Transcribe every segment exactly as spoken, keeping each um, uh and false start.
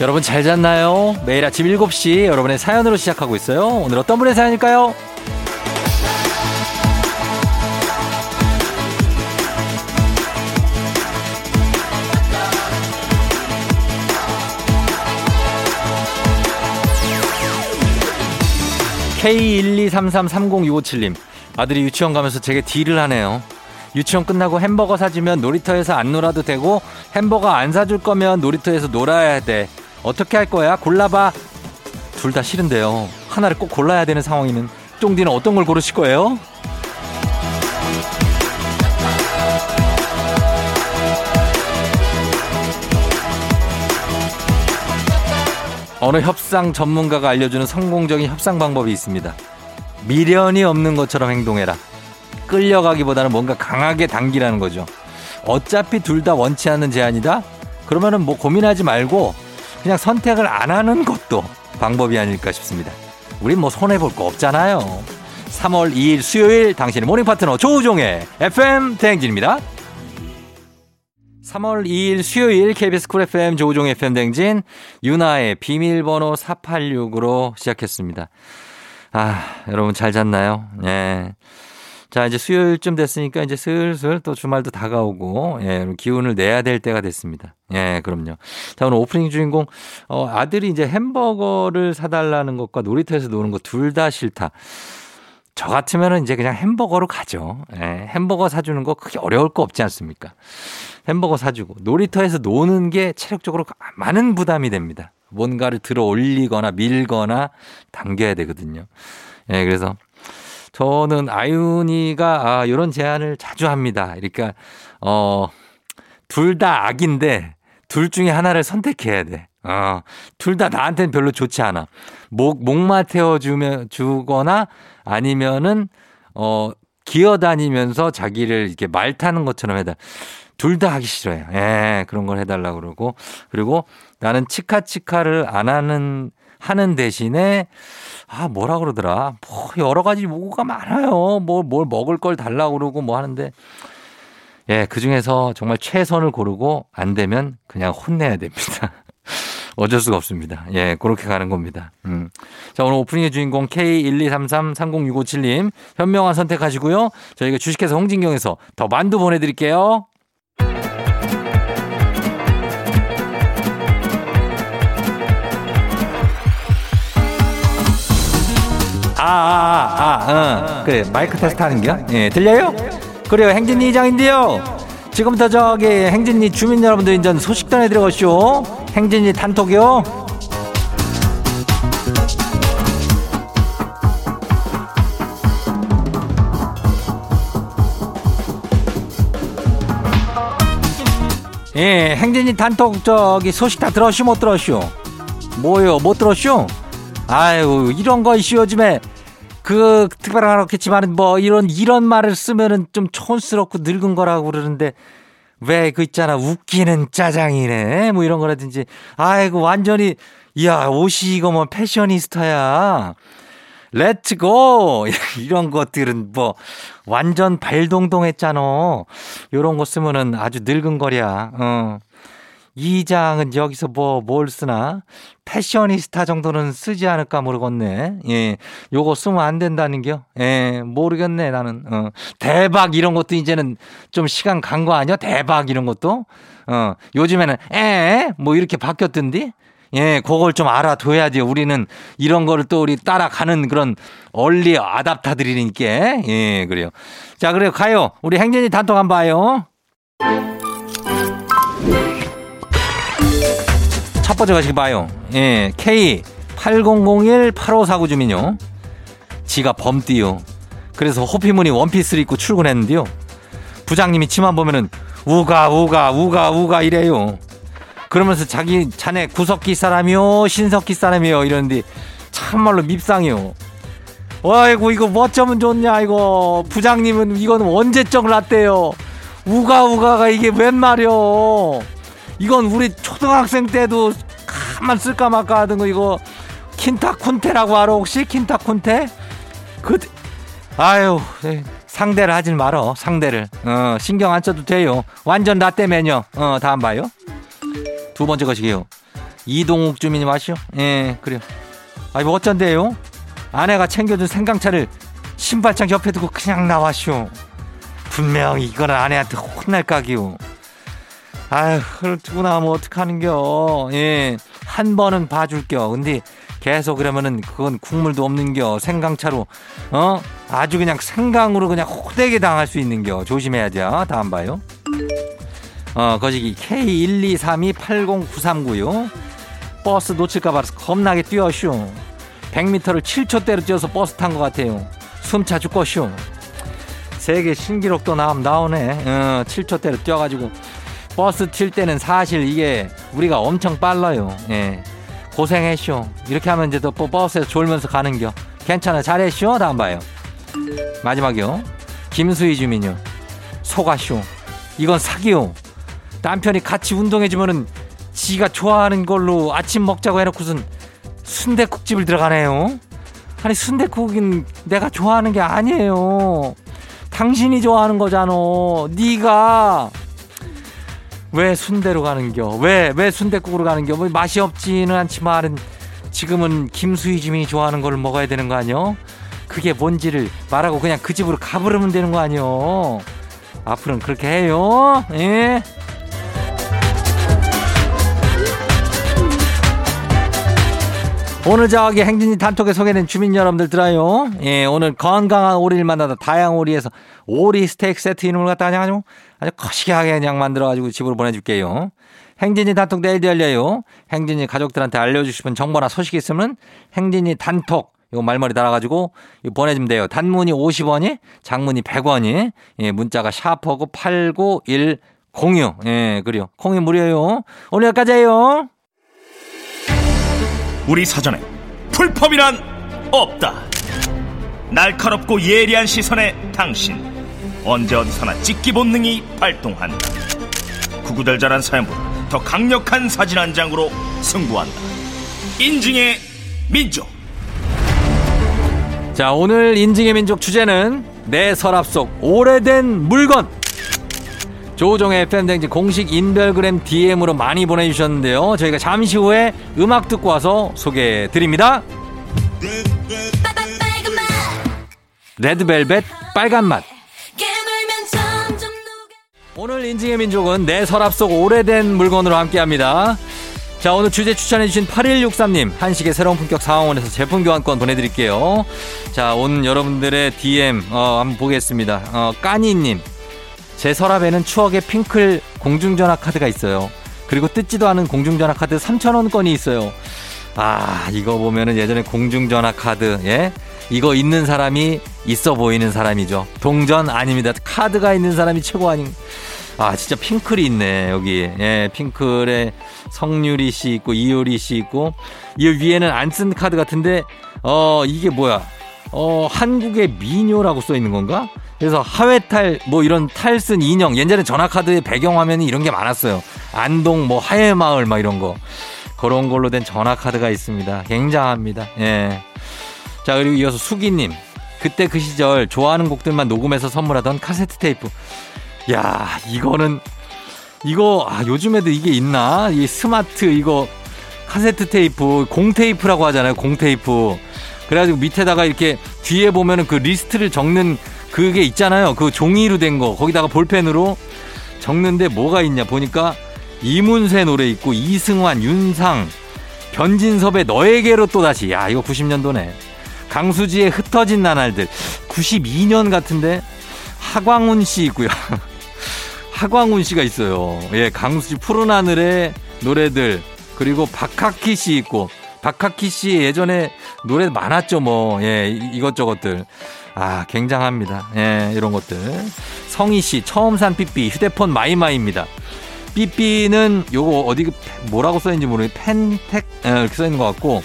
여러분 잘 잤나요? 매일 아침 일곱 시 여러분의 사연으로 시작하고 있어요. 오늘 어떤 분의 사연일까요? 케이 일이삼삼삼공육오칠님 아들이 유치원 가면서 제게 딜을 하네요. 유치원 끝나고 햄버거 사주면 놀이터에서 안 놀아도 되고 햄버거 안 사줄 거면 놀이터에서 놀아야 돼. 어떻게 할 거야? 골라봐. 둘 다 싫은데요. 하나를 꼭 골라야 되는 상황이면 쫑디는 어떤 걸 고르실 거예요? 어느 협상 전문가가 알려주는 성공적인 협상 방법이 있습니다. 미련이 없는 것처럼 행동해라. 끌려가기보다는 뭔가 강하게 당기라는 거죠. 어차피 둘 다 원치 않는 제안이다? 그러면은 뭐 고민하지 말고 그냥 선택을 안 하는 것도 방법이 아닐까 싶습니다. 우린 뭐 손해볼 거 없잖아요. 삼월 이일 수요일 당신의 모닝 파트너 조우종의 에프엠 대행진입니다. 삼월 이일 수요일 케이비에스 쿨 에프엠 조우종의 에프엠 대행진 유나의 비밀번호 사팔육으로 시작했습니다. 아, 여러분 잘 잤나요? 예. 자, 이제 수요일쯤 됐으니까 이제 슬슬 또 주말도 다가오고, 예, 기운을 내야 될 때가 됐습니다. 예, 그럼요. 자, 오늘 오프닝 주인공, 어, 아들이 이제 햄버거를 사달라는 것과 놀이터에서 노는 거 둘 다 싫다. 저 같으면은 이제 그냥 햄버거로 가죠. 예, 햄버거 사주는 거 크게 어려울 거 없지 않습니까? 햄버거 사주고, 놀이터에서 노는 게 체력적으로 많은 부담이 됩니다. 뭔가를 들어 올리거나 밀거나 당겨야 되거든요. 예, 그래서 저는 아윤이가 아, 이런 제안을 자주 합니다. 그러니까 어, 둘 다 악인데 둘 중에 하나를 선택해야 돼. 어, 둘 다 나한테는 별로 좋지 않아. 목, 목마 태워주면 주거나 아니면은 어, 기어다니면서 자기를 이렇게 말 타는 것처럼 해달라. 둘 다 하기 싫어요. 예, 그런 걸 해달라고 그러고. 그리고 나는 치카치카를 안 하는 하는 대신에 아 뭐라 그러더라 뭐 여러 가지 요구가 많아요. 뭐 뭘 먹을 걸 달라고 그러고 뭐 하는데 예 그중에서 정말 최선을 고르고 안 되면 그냥 혼내야 됩니다. 어쩔 수가 없습니다. 예 그렇게 가는 겁니다. 음. 자 오늘 오프닝의 주인공 케이 일이삼삼삼공육오칠님 현명한 선택하시고요. 저희가 주식회사 홍진경에서 더 만두 보내드릴게요. 아아아 아, 아, 응. 그래 마이크 테스트 하는 거야? 예 들려요? 그래요 행진이 이장인데요. 지금부터 저기 행진이 주민 여러분들 인전 소식 전해드려가시오. 행진이 단톡이요. 예 행진이 단톡 저기 소식 다 들었슈 못 들었슈? 뭐요 못 들었슈? 아유 이런 거 이슈 요즘에 그 특별한 건 없겠지만 뭐 이런 이런 말을 쓰면은 좀 촌스럽고 늙은 거라고 그러는데 왜 그 있잖아 웃기는 짜장이네 뭐 이런 거라든지 아이고 완전히 이야 옷이 이거 뭐 패셔니스타야 렛츠고 이런 것들은 뭐 완전 발동동했잖아 이런 거 쓰면은 아주 늙은 거야. 어. 이장은 여기서 뭐, 뭘 쓰나? 패셔니스타 정도는 쓰지 않을까 모르겠네. 예. 요거 쓰면 안 된다는 겨? 예. 모르겠네, 나는. 어. 대박 이런 것도 이제는 좀 시간 간 거 아니야? 대박 이런 것도? 어. 요즘에는, 에? 뭐 이렇게 바뀌었던디? 예. 그걸 좀 알아둬야지. 우리는 이런 거를 또 우리 따라가는 그런 얼리 아답타들이니까. 예. 그래요. 자, 그래요. 가요. 우리 행진이 단톡 한번 봐요. 첫 번째 가시기 봐요. 예, 케이 팔공공일 팔오사구 주민요. 지가 범띠요. 그래서 호피무늬 원피스를 입고 출근했는데요. 부장님이 치마 보면은 우가 우가 우가 우가 이래요. 그러면서 자기 자네 구석기 사람이요 신석기 사람이요 이러는데 참말로 밉상이요. 아이고 이거 뭐 어쩌면 좋냐 이거 부장님은 이건 언제적 라떼요. 우가 우가가 이게 웬 말이요. 이건 우리 초등학생 때도 가만 쓸까 말까 하던 거 이거 킨타쿤테라고 알아 혹시? 킨타쿤테? 그 아유 상대를 하질 말어 상대를 어, 신경 안 써도 돼요 완전 라떼 매녀 어, 다음 봐요. 두 번째 것이게요. 이동욱 주민님 아시오? 예, 그래요. 아이 뭐 어쩐데요? 아내가 챙겨준 생강차를 신발장 옆에 두고 그냥 나왔쇼. 분명 이건 아내한테 혼날 각이오. 아휴, 그걸 두고 나면 어떡하는겨. 예, 한 번은 봐줄겨. 근데 계속 그러면은 그건 국물도 없는겨. 생강차로 어 아주 그냥 생강으로 그냥 호되게 당할 수 있는겨. 조심해야죠. 다음 봐요. 어 거시기 케이 일이삼이팔공구삼구요. 버스 놓칠까봐 겁나게 뛰어쇼. 백 미터를 칠 초대로 뛰어서 버스 탄 것 같아요. 숨차 죽겠쇼. 세계 신기록도 나옴 나오네. 어, 칠 초대로 뛰어가지고 버스 칠 때는 사실 이게 우리가 엄청 빨라요. 예. 고생했쇼. 이렇게 하면 이제 또 버스에서 졸면서 가는겨. 괜찮아, 잘했쇼. 다음 봐요. 마지막이요. 김수희 주민요. 속았쇼. 이건 사기요. 남편이 같이 운동해주면은 지가 좋아하는 걸로 아침 먹자고 해놓고선 순댓국집을 들어가네요. 아니, 순댓국은 내가 좋아하는 게 아니에요. 당신이 좋아하는 거잖아. 네가 왜 순대로 가는겨? 왜, 왜 순댓국으로 가는겨? 뭐 맛이 없지는 않지만 지금은 김수희 주민이 좋아하는 걸 먹어야 되는 거 아니요? 그게 뭔지를 말하고 그냥 그 집으로 가버리면 되는 거 아니요? 앞으로는 그렇게 해요. 예. 오늘 저기 행진이 단톡에 소개된 주민 여러분들 들어요. 예, 오늘 건강한 오리를 만나다 다양한 오리에서 오리 스테이크 세트 이름을 갖다 그냥 아주 아주 거시기하게 그냥 만들어가지고 집으로 보내줄게요. 행진이 단톡 내일도 열려요. 행진이 가족들한테 알려주시면 정보나 소식이 있으면 행진이 단톡 요 말머리 달아가지고 요 보내주면 돼요. 단문이 오십 원이, 장문이 백 원이, 예, 문자가 샤프하고 팔구일공육. 예, 그래요. 콩이 무료예요. 오늘 여기까지예요. 우리 사전에 불법이란 없다. 날카롭고 예리한 시선에 당신 언제 어디서나 찍기 본능이 발동한다. 구구절절한 사연보다 더 강력한 사진 한 장으로 승부한다. 인증의 민족. 자, 오늘 인증의 민족 주제는 내 서랍 속 오래된 물건. 조우종의 에프엠 댕진 공식 인별그램 디엠으로 많이 보내주셨는데요. 저희가 잠시 후에 음악 듣고 와서 소개해드립니다. 레드벨벳 빨간맛. 오늘 인증의 민족은 내 서랍 속 오래된 물건으로 함께합니다. 자, 오늘 주제 추천해주신 팔일육삼님 한식의 새로운 품격 상황원에서 제품 교환권 보내드릴게요. 자, 오늘 여러분들의 디엠 어, 한번 보겠습니다. 어, 까니님. 제 서랍에는 추억의 핑클 공중전화 카드가 있어요. 그리고 뜯지도 않은 공중전화 카드 삼천 원권이 있어요. 아, 이거 보면은 예전에 공중전화 카드, 예? 이거 있는 사람이 있어 보이는 사람이죠. 동전 아닙니다. 카드가 있는 사람이 최고 아닌. 아, 진짜 핑클이 있네, 여기. 예, 핑클에 성유리 씨 있고, 이효리 씨 있고, 이 위에는 안 쓴 카드 같은데, 어, 이게 뭐야? 어, 한국의 미녀라고 써 있는 건가? 그래서 하회탈 뭐 이런 탈쓴 인형. 옛날에 전화카드의 배경화면이 이런 게 많았어요. 안동 뭐 하회마을 막 이런 거. 그런 걸로 된 전화카드가 있습니다. 굉장합니다. 예. 자, 그리고 이어서 수기님. 그때 그 시절 좋아하는 곡들만 녹음해서 선물하던 카세트 테이프. 야, 이거는 이거 아, 요즘에도 이게 있나? 이 스마트 이거 카세트 테이프 공테이프라고 하잖아요. 공테이프. 그래가지고 밑에다가 이렇게 뒤에 보면은 그 리스트를 적는 그게 있잖아요. 그 종이로 된 거. 거기다가 볼펜으로 적는데 뭐가 있냐. 보니까 이문세 노래 있고 이승환, 윤상, 변진섭의 너에게로 또다시. 야, 이거 구십 년도네. 강수지의 흩어진 나날들. 구십이 년 같은데 하광훈 씨 있고요. 하광훈 씨가 있어요. 예, 강수지 푸른 하늘의 노래들. 그리고 박학기 씨 있고. 박학기 씨 예전에 노래 많았죠. 뭐. 예, 이것저것들. 아, 굉장합니다. 예, 이런 것들. 성희 씨, 처음 산 삐삐, 휴대폰 마이마이입니다. 삐삐는 요거 어디, 뭐라고 써있는지 모르겠는데, 펜텍? 예, 이렇게 써있는 것 같고.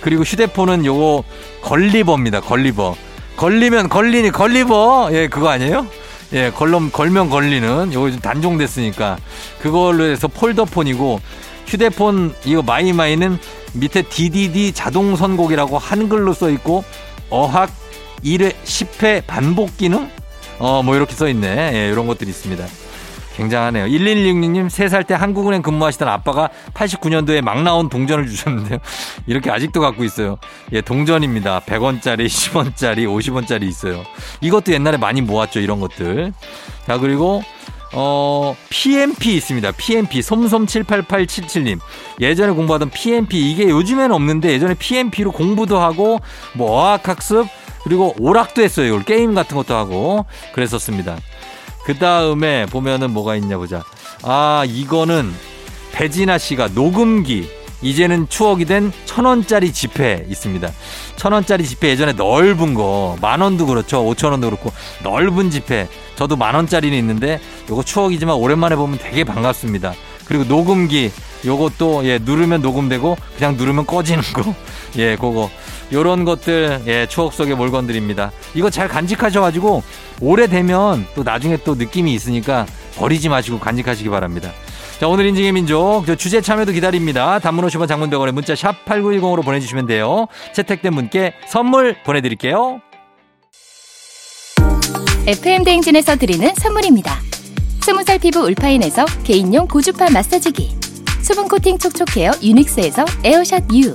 그리고 휴대폰은 요거 걸리버입니다. 걸리버. 걸리면 걸리니 걸리버? 예, 그거 아니에요? 예, 걸럼, 걸면 걸리는. 요거 요즘 단종됐으니까. 그걸로 해서 폴더폰이고, 휴대폰, 이거 마이마이는 밑에 디디디 자동 선곡이라고 한글로 써있고, 어학, 일 회, 십 회 반복 기능? 어, 뭐 이렇게 써있네. 예, 이런 것들이 있습니다. 굉장하네요. 일일육육 님, 세 살 때 한국은행 근무하시던 아빠가 팔십구 년도에 막 나온 동전을 주셨는데요. 이렇게 아직도 갖고 있어요. 예, 동전입니다. 백 원짜리, 십 원짜리, 오십 원짜리 있어요. 이것도 옛날에 많이 모았죠, 이런 것들. 자, 그리고 어, 피엠피 있습니다. 피엠피. 솜솜칠팔팔칠칠 님. 예전에 공부하던 피엠피. 이게 요즘에는 없는데 예전에 피엠피로 공부도 하고, 뭐, 어학학습, 그리고 오락도 했어요. 이걸 게임 같은 것도 하고. 그랬었습니다. 그 다음에 보면은 뭐가 있냐 보자. 아, 이거는 배진아 씨가 녹음기. 이제는 추억이 된 천 원짜리 지폐 있습니다. 천 원짜리 지폐 예전에 넓은 거, 만 원도 그렇죠. 오천 원도 그렇고 넓은 지폐. 저도 만 원짜리는 있는데 요거 추억이지만 오랜만에 보면 되게 반갑습니다. 그리고 녹음기 요것도 예, 누르면 녹음되고 그냥 누르면 꺼지는 거. 예, 그거. 요런 것들 예, 추억 속의 물건들입니다. 이거 잘 간직하셔가지고 오래되면 또 나중에 또 느낌이 있으니까 버리지 마시고 간직하시기 바랍니다. 자, 오늘 인증의 민족 주제 참여도 기다립니다. 단문 오십 원, 장문 백 원에 문자 샵 팔구일공으로 보내주시면 돼요. 채택된 분께 선물 보내드릴게요. 에프엠 대행진에서 드리는 선물입니다. 스무 살 피부 울파인에서 개인용 고주파 마사지기, 수분코팅 촉촉케어 유닉스에서 에어샷 U,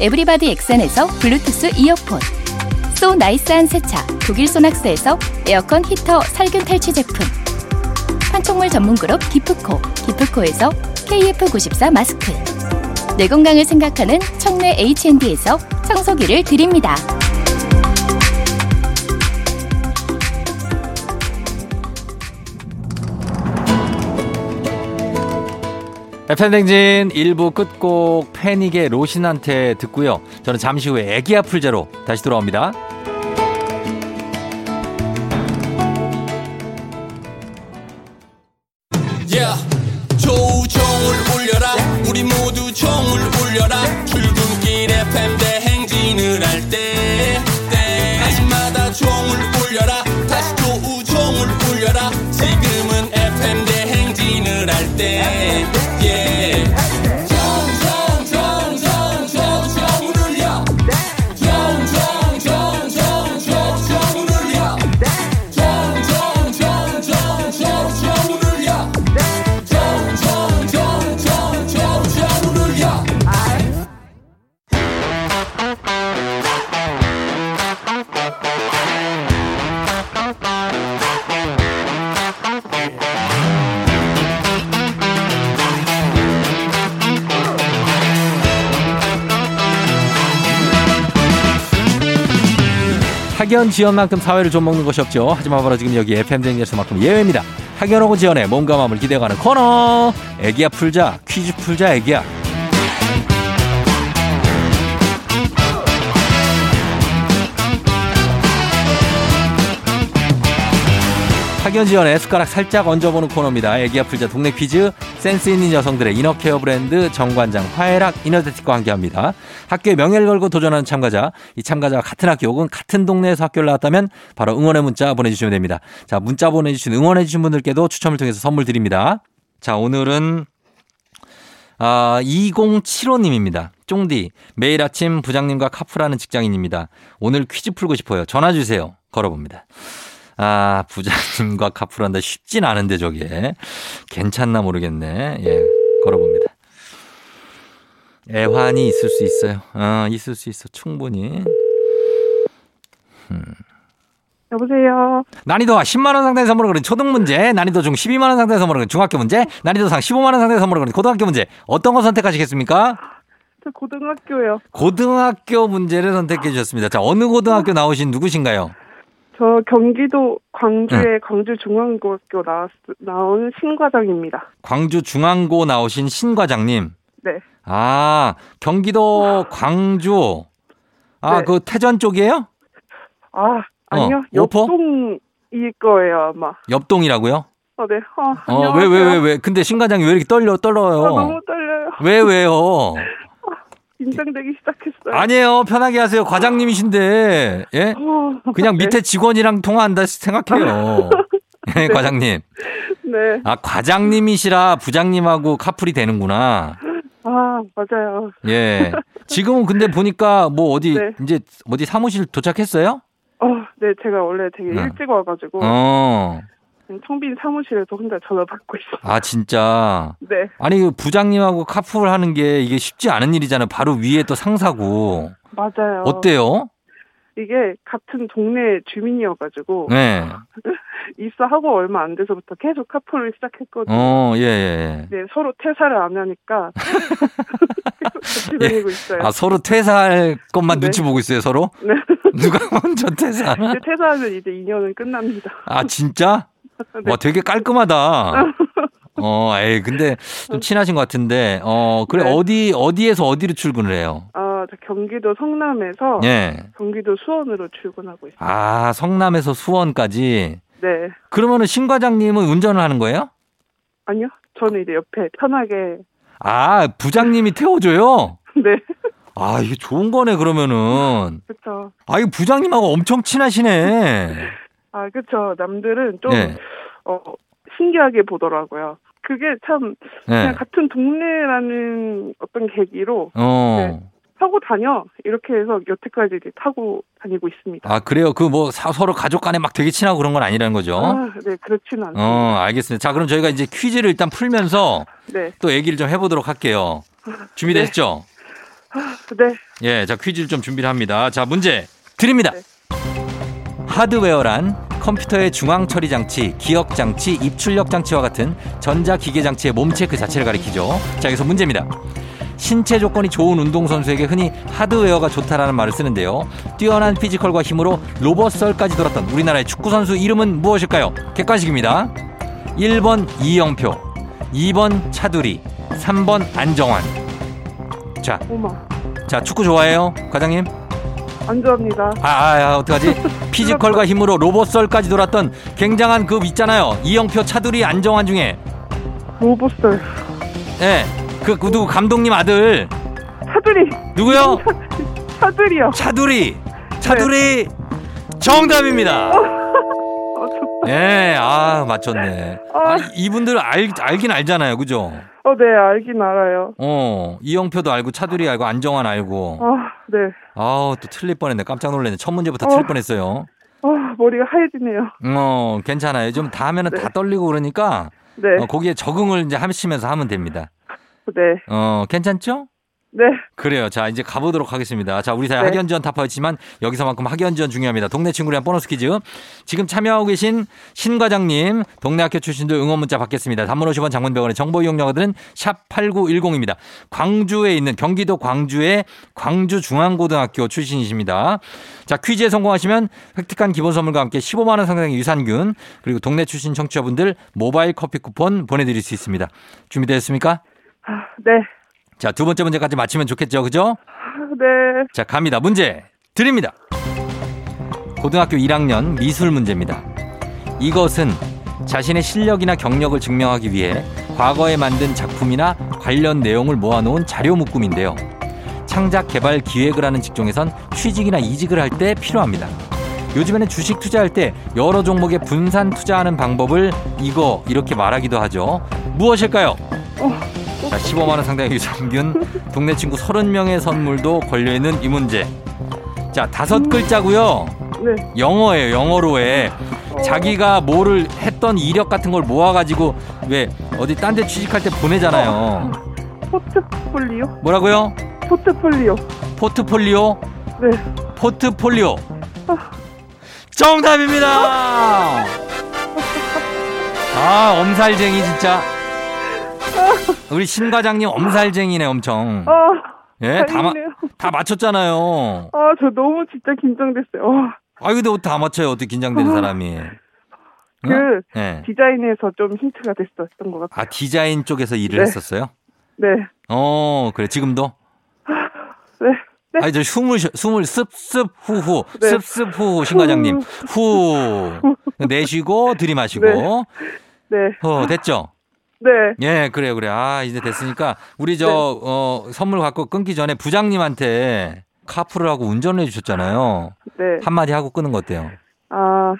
에브리바디 엑센에서 블루투스 이어폰, 소 나이스한 세차 독일 소낙스에서 에어컨 히터 살균 탈취 제품, 판촉물 전문그룹 기프코 기프코에서 케이에프 구십사 마스크, 내 건강을 생각하는 청내 에이치앤디에서 청소기를 드립니다. 에프엠 댕진 일 부 끝곡 패닉의 로신한테 듣고요. 저는 잠시 후에 애기야 풀자로 다시 돌아옵니다. Yeah. 조우종을 울려라. Yeah. 우리 모두 종을 울려라. Yeah. 출근길 에프엠 대행진을 할 때 때마다 종을 울려라. 다시 조우종을 울려라. 지금은 에프엠 대행진을 할 때 학연 지연만큼 사회를 좀 먹는 것이 없죠. 하지만 바로 지금 여기 에프엠 댕진에서만큼 예외입니다. 학연 혹은 지연의 몸과 마음을 기대하는 코너. 애기야 풀자. 퀴즈 풀자 애기야. 학연 지연의 숟가락 살짝 얹어보는 코너입니다. 애기야 풀자 동네 퀴즈. 센스 있는 여성들의 이너케어 브랜드 정관장 화해락 이너제틱과 함께합니다. 학교에 명예를 걸고 도전하는 참가자, 이 참가자와 같은 학교 혹은 같은 동네에서 학교를 나왔다면 바로 응원의 문자 보내주시면 됩니다. 자, 문자 보내주신 응원해주신 분들께도 추첨을 통해서 선물 드립니다. 자, 오늘은 아, 이공칠오님입니다. 쫑디, 매일 아침 부장님과 카풀하는 직장인입니다. 오늘 퀴즈 풀고 싶어요. 전화 주세요. 걸어봅니다. 아, 부장님과 카풀한다. 쉽진 않은데 저게. 괜찮나 모르겠네. 예, 걸어봅니다. 애환이 있을 수 있어요. 아, 있을 수 있어. 충분히. 음. 여보세요. 난이도가 십만 원 상당의 선물을 거는 초등문제, 난이도 중 십이만 원 상당의 선물을 거는 중학교 문제, 난이도 상 십오만 원 상당의 선물을 거는 고등학교 문제. 어떤 거 선택하시겠습니까? 저 고등학교요. 고등학교 문제를 선택해 주셨습니다. 자, 어느 고등학교 나오신 누구신가요? 저 경기도 광주의 응. 광주중앙고등학교 나왔, 나온 신과장입니다. 광주중앙고 나오신 신과장님. 네. 아, 경기도 광주. 아, 네. 그 태전 쪽이에요? 아. 아니요. 어, 옆동일 거예요, 아마. 옆동이라고요? 어, 네. 어, 어, 왜, 왜, 왜, 왜. 근데 신과장이 왜 이렇게 떨려, 떨려요? 아, 너무 떨려요. 왜, 왜요? 긴장되기 시작했어요. 아니에요. 편하게 하세요. 과장님이신데. 예? 그냥 밑에 직원이랑 통화한다 생각해요. 네. 과장님. 네. 아, 과장님이시라 부장님하고 카풀이 되는구나. 아, 맞아요. 예. 지금은 근데 보니까 뭐 어디, 네. 이제 어디 사무실 도착했어요? 어, 네, 제가 원래 되게 네. 일찍 와가지고 어. 청빈 사무실에서 혼자 전화 받고 있어요. 아, 진짜? 네. 아니, 부장님하고 카풀하는 게 이게 쉽지 않은 일이잖아요. 바로 위에 또 상사고. 맞아요. 어때요? 이게 같은 동네 주민이어가지고 네. 입사하고 얼마 안 돼서부터 계속 카풀을 시작했거든요. 어, 예, 예. 네, 서로 퇴사를 안 하니까 계속 같이 다니고 예. 있어요. 아, 서로 퇴사할 것만 네. 눈치 보고 있어요, 서로? 네. 누가 먼저 퇴사하나? 이제 퇴사하면 이제 이 년은 끝납니다. 아, 진짜? 네. 와, 되게 깔끔하다. 어, 에이, 근데 좀 친하신 것 같은데, 어, 그래, 네. 어디, 어디에서 어디로 출근을 해요? 아, 저 경기도 성남에서 예. 경기도 수원으로 출근하고 있어요. 아, 성남에서 수원까지? 네. 그러면은 신과장님은 운전을 하는 거예요? 아니요. 저는 이제 옆에 편하게. 아, 부장님이 태워줘요? 네. 아, 이게 좋은 거네, 그러면은. 그쵸. 아, 이거 부장님하고 엄청 친하시네. 아, 그쵸. 남들은 좀, 네. 어, 신기하게 보더라고요. 그게 참, 그냥 네. 같은 동네라는 어떤 계기로, 어. 네, 타고 다녀. 이렇게 해서 여태까지 이제 타고 다니고 있습니다. 아, 그래요? 그 뭐, 서로 가족 간에 막 되게 친하고 그런 건 아니라는 거죠? 아, 네, 그렇진 않습니다. 어, 알겠습니다. 자, 그럼 저희가 이제 퀴즈를 일단 풀면서, 네. 또 얘기를 좀 해보도록 할게요. 준비되셨죠? 네. 네. 예, 자, 퀴즈를 좀 준비를 합니다. 자, 문제 드립니다. 네. 하드웨어란 컴퓨터의 중앙 처리 장치, 기억 장치, 입출력 장치와 같은 전자 기계 장치의 몸체 그 자체를 가리키죠. 자, 여기서 문제입니다. 신체 조건이 좋은 운동선수에게 흔히 하드웨어가 좋다라는 말을 쓰는데요. 뛰어난 피지컬과 힘으로 로봇설까지 돌았던 우리나라의 축구선수 이름은 무엇일까요? 객관식입니다. 일 번 이영표, 이 번 차두리, 삼 번 안정환. 자, 어머. 자, 축구 좋아해요, 과장님? 안 좋아합니다. 아, 아, 아 어떡하지? 피지컬과 힘으로 로봇설까지 돌았던 굉장한 급 있잖아요. 이영표, 차두리, 안정환 중에 로봇설. 네, 그 누구 감독님 아들. 차두리. 누구요? 차, 차두리요. 차두리. 차두리. 네. 정답입니다. 예, 네, 아, 맞췄네. 아, 이분들 알, 알긴 알잖아요, 그죠? 어, 네, 알긴 알아요. 어, 이영표도 알고, 차두리 알고, 안정환 알고. 아, 네. 아우, 또 틀릴 뻔했네. 깜짝 놀랐네. 첫 문제부터 어, 틀릴 뻔했어요. 어, 머리가 하얘지네요. 어, 괜찮아요. 좀 다 하면은 네. 다 떨리고 그러니까. 네. 어, 거기에 적응을 이제 하시면서 하면 됩니다. 네. 어, 괜찮죠? 네. 그래요. 자, 이제 가보도록 하겠습니다. 자, 우리 사회 네. 학연지원 타파였지만 여기서만큼 학연지원 중요합니다. 동네 친구를 위한 보너스 퀴즈. 지금 참여하고 계신 신과장님, 동네 학교 출신도 응원 문자 받겠습니다. 단문 오십 원, 장문 백 원의 정보 이용료들은 샵 팔구일공입니다. 광주에 있는 경기도 광주의 광주중앙고등학교 출신이십니다. 자, 퀴즈에 성공하시면 획득한 기본 선물과 함께 십오만 원 상당의 유산균, 그리고 동네 출신 청취자분들 모바일 커피 쿠폰 보내드릴 수 있습니다. 준비되셨습니까? 네. 자, 두 번째 문제까지 맞히면 좋겠죠, 그죠? 네. 자, 갑니다. 문제 드립니다. 고등학교 일 학년 미술 문제입니다. 이것은 자신의 실력이나 경력을 증명하기 위해 과거에 만든 작품이나 관련 내용을 모아놓은 자료 묶음인데요. 창작, 개발, 기획을 하는 직종에선 취직이나 이직을 할 때 필요합니다. 요즘에는 주식 투자할 때 여러 종목에 분산 투자하는 방법을 이거 이렇게 말하기도 하죠. 무엇일까요? 어. 자, 십오만 원 상당의 유산균, 동네 친구 서른 명의 선물도 걸려있는 이 문제. 자, 다섯 글자고요. 네. 영어예요. 영어로 해. 자기가 뭐를 했던 이력 같은 걸 모아가지고 왜 어디 딴 데 취직할 때 보내잖아요. 포트폴리오? 뭐라고요? 포트폴리오. 포트폴리오? 네. 포트폴리오. 정답입니다. 아, 엄살쟁이 진짜. 우리 신 과장님 엄살쟁이네 엄청. 예, 다, 마, 다 맞췄잖아요. 아, 저 너무 진짜 긴장됐어요. 아, 근데 어떻게 다 맞춰요? 어떻게 긴장되는 사람이? 그 응? 네. 디자인에서 좀 힌트가 됐었던 것 같아요. 아, 디자인 쪽에서 일을 네. 했었어요? 네. 어, 그래 지금도? 네. 네. 아니, 저 숨을 숨을 습습 후후 네. 습습 후후 신 과장님 후 내쉬고 들이마시고. 네. 네. 어, 됐죠? 네. 예, 그래요, 그래. 아, 이제 됐으니까, 우리 저, 네. 어, 선물 갖고 끊기 전에 부장님한테 카풀을 하고 운전을 해주셨잖아요. 네. 한마디 하고 끊는 거 어때요? 아,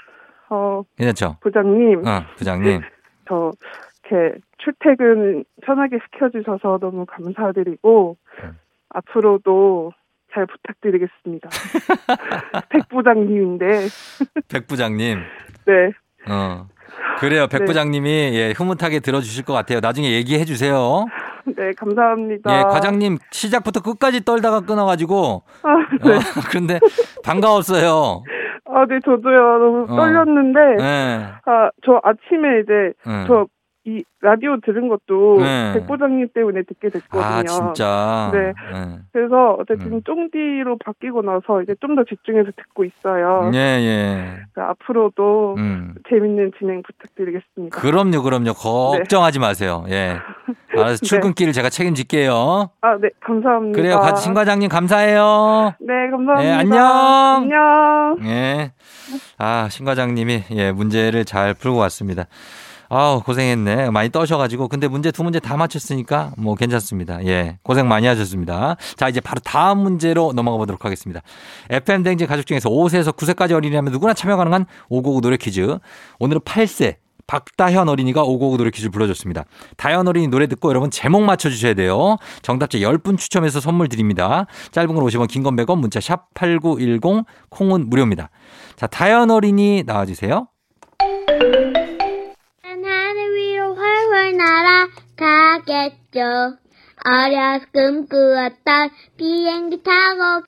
어. 괜찮죠? 부장님. 어, 부장님. 네. 저, 이렇게 출퇴근 편하게 시켜주셔서 너무 감사드리고, 음. 앞으로도 잘 부탁드리겠습니다. 백부장님인데. 백부장님. 네. 어. 그래요. 백 네. 부장님이 예, 흐뭇하게 들어주실 것 같아요. 나중에 얘기해 주세요. 네, 감사합니다. 예, 과장님 시작부터 끝까지 떨다가 끊어가지고. 아, 네. 어, 근데 반가웠어요. 아, 네, 저도요. 너무 어. 떨렸는데. 네. 아, 저 아침에 이제 네. 저 이 라디오 들은 것도 네. 백 부장님 때문에 듣게 됐거든요. 아, 진짜. 네. 네. 그래서 어쨌든 음. 쫑디로 바뀌고 나서 이제 좀 더 집중해서 듣고 있어요. 예, 예. 그러니까 앞으로도 음. 재밌는 진행 부탁드리겠습니다. 그럼요, 그럼요. 걱정하지 네. 마세요. 예. 알아서 출근길을 네. 제가 책임질게요. 아, 네. 감사합니다. 그래요. 신 과장님 감사해요. 네, 감사합니다. 예, 안녕. 안녕. 예. 아, 신 과장님이 예, 문제를 잘 풀고 왔습니다. 아우, 고생했네. 많이 떠셔가지고. 근데 문제 두 문제 다 맞췄으니까 뭐 괜찮습니다. 예, 고생 많이 하셨습니다. 자, 이제 바로 다음 문제로 넘어가 보도록 하겠습니다. 에프엠 댕진 가족 중에서 오 세에서 구 세까지 어린이라면 누구나 참여 가능한 오구오구 노래 퀴즈. 오늘은 팔 세 박다현 어린이가 오구오구 노래 퀴즈 불러줬습니다. 다현 어린이 노래 듣고 여러분 제목 맞춰주셔야 돼요. 정답자 열 분 추첨해서 선물 드립니다. 짧은 건 오십 원, 긴 건 백 원, 문자 샵 팔구일공, 콩은 무료입니다. 자, 다현 어린이 나와주세요. 날아가겠죠. 어려서 꿈꾸었던 비행기 타고.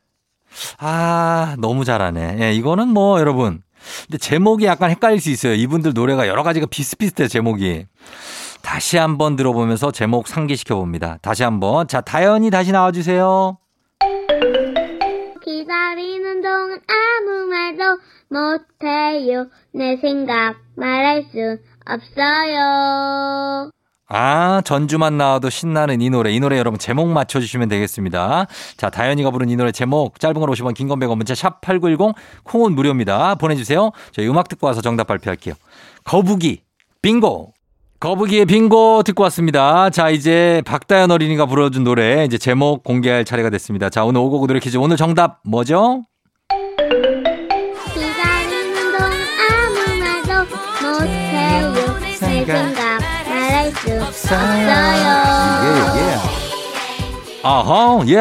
아, 너무 잘하네. 예, 이거는 뭐 여러분. 근데 제목이 약간 헷갈릴 수 있어요. 이분들 노래가 여러 가지가 비슷비슷해요. 제목이. 다시 한번 들어보면서 제목 상기시켜 봅니다. 다시 한번. 자, 다현이 다시 나와주세요. 기다리는 동안 아무 말도 못해요. 내 생각 말할 순 없어요. 아, 전주만 나와도 신나는 이 노래. 이 노래 여러분 제목 맞춰주시면 되겠습니다. 자, 다현이가 부른 이 노래 제목. 짧은 건 오십 원, 긴 건 백 원, 문자 샵 팔구일공, 콩은 무료입니다. 보내주세요. 저희 음악 듣고 와서 정답 발표할게요. 거북이 빙고. 거북이의 빙고 듣고 왔습니다. 자, 이제 박다현 어린이가 불러준 노래 이제 제목 공개할 차례가 됐습니다. 자, 오늘 오고고 노래 퀴즈 오늘 정답 뭐죠? 기다리는 동안 아무 말도 못해요. 내 생각 말할 수 없어요. 아하, 예.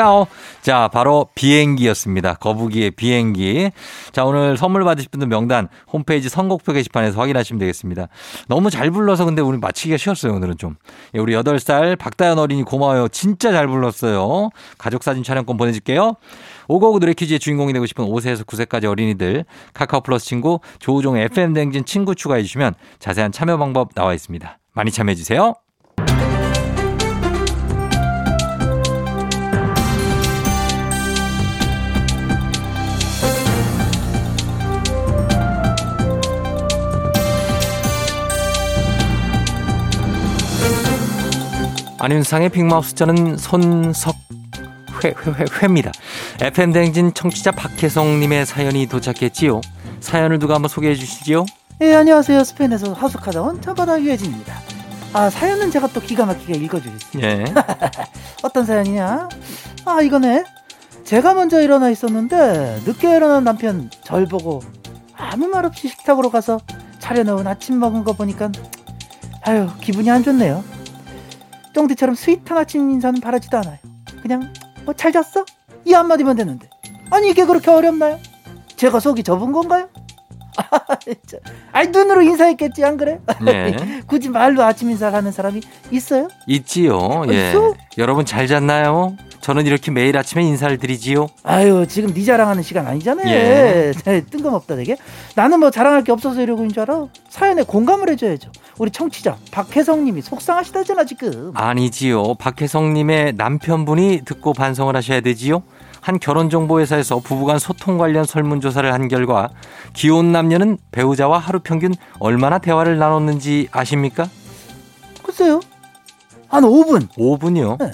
자, 바로 비행기였습니다. 거북이의 비행기. 자, 오늘 선물 받으실 분들 명단 홈페이지 선곡표 게시판에서 확인하시면 되겠습니다. 너무 잘 불러서 근데 우리 마치기가 쉬웠어요. 오늘은 좀. 예, 우리 여덟 살 박다현 어린이 고마워요. 진짜 잘 불렀어요. 가족사진 촬영권 보내줄게요. 오고오구 노래 퀴즈의 주인공이 되고 싶은 오 세에서 구 세까지 어린이들. 카카오 플러스 친구 조우종 에프엠 댕진 친구 추가해 주시면 자세한 참여 방법 나와 있습니다. 많이 참여해 주세요. 안윤상의 빅마우스 숫자는 손석회회회회입니다. 에프엠 대행진 청취자 박혜성님의 사연이 도착했지요. 사연을 누가 한번 소개해 주시지요? 예, 안녕하세요. 스페인에서 하숙하다 온 타바라 유혜진입니다. 아, 사연은 제가 또 기가 막히게 읽어주겠습니다. 예. 어떤 사연이냐? 아, 이거네. 제가 먼저 일어나 있었는데 늦게 일어난 남편 절 보고 아무 말 없이 식탁으로 가서 차려놓은 아침 먹은 거 보니까 아유, 기분이 안 좋네요. 쫑대처럼 스윗한 아침 인사는 바라지도 않아요. 그냥 어, 잘 잤어? 이 한마디면 되는데 아니 이게 그렇게 어렵나요? 제가 속이 좁은 건가요? 아니 눈으로 인사했겠지 안 그래? 네. 굳이 말로 아침 인사를 하는 사람이 있어요? 있지요. 예. 있어? 여러분 잘 잤나요? 저는 이렇게 매일 아침에 인사를 드리지요. 아유 지금 네 자랑하는 시간 아니잖아요. 예. 뜬금없다 되게. 나는 뭐 자랑할 게 없어서 이러고 있는 줄 알아? 사연에 공감을 해줘야죠. 우리 청취자 박혜성님이 속상하시다잖아 지금. 아니지요. 박혜성님의 남편분이 듣고 반성을 하셔야 되지요. 한 결혼정보회사에서 부부간 소통 관련 설문조사를 한 결과 기혼 남녀는 배우자와 하루 평균 얼마나 대화를 나눴는지 아십니까? 글쎄요. 한 오 분. 오 분이요? 네.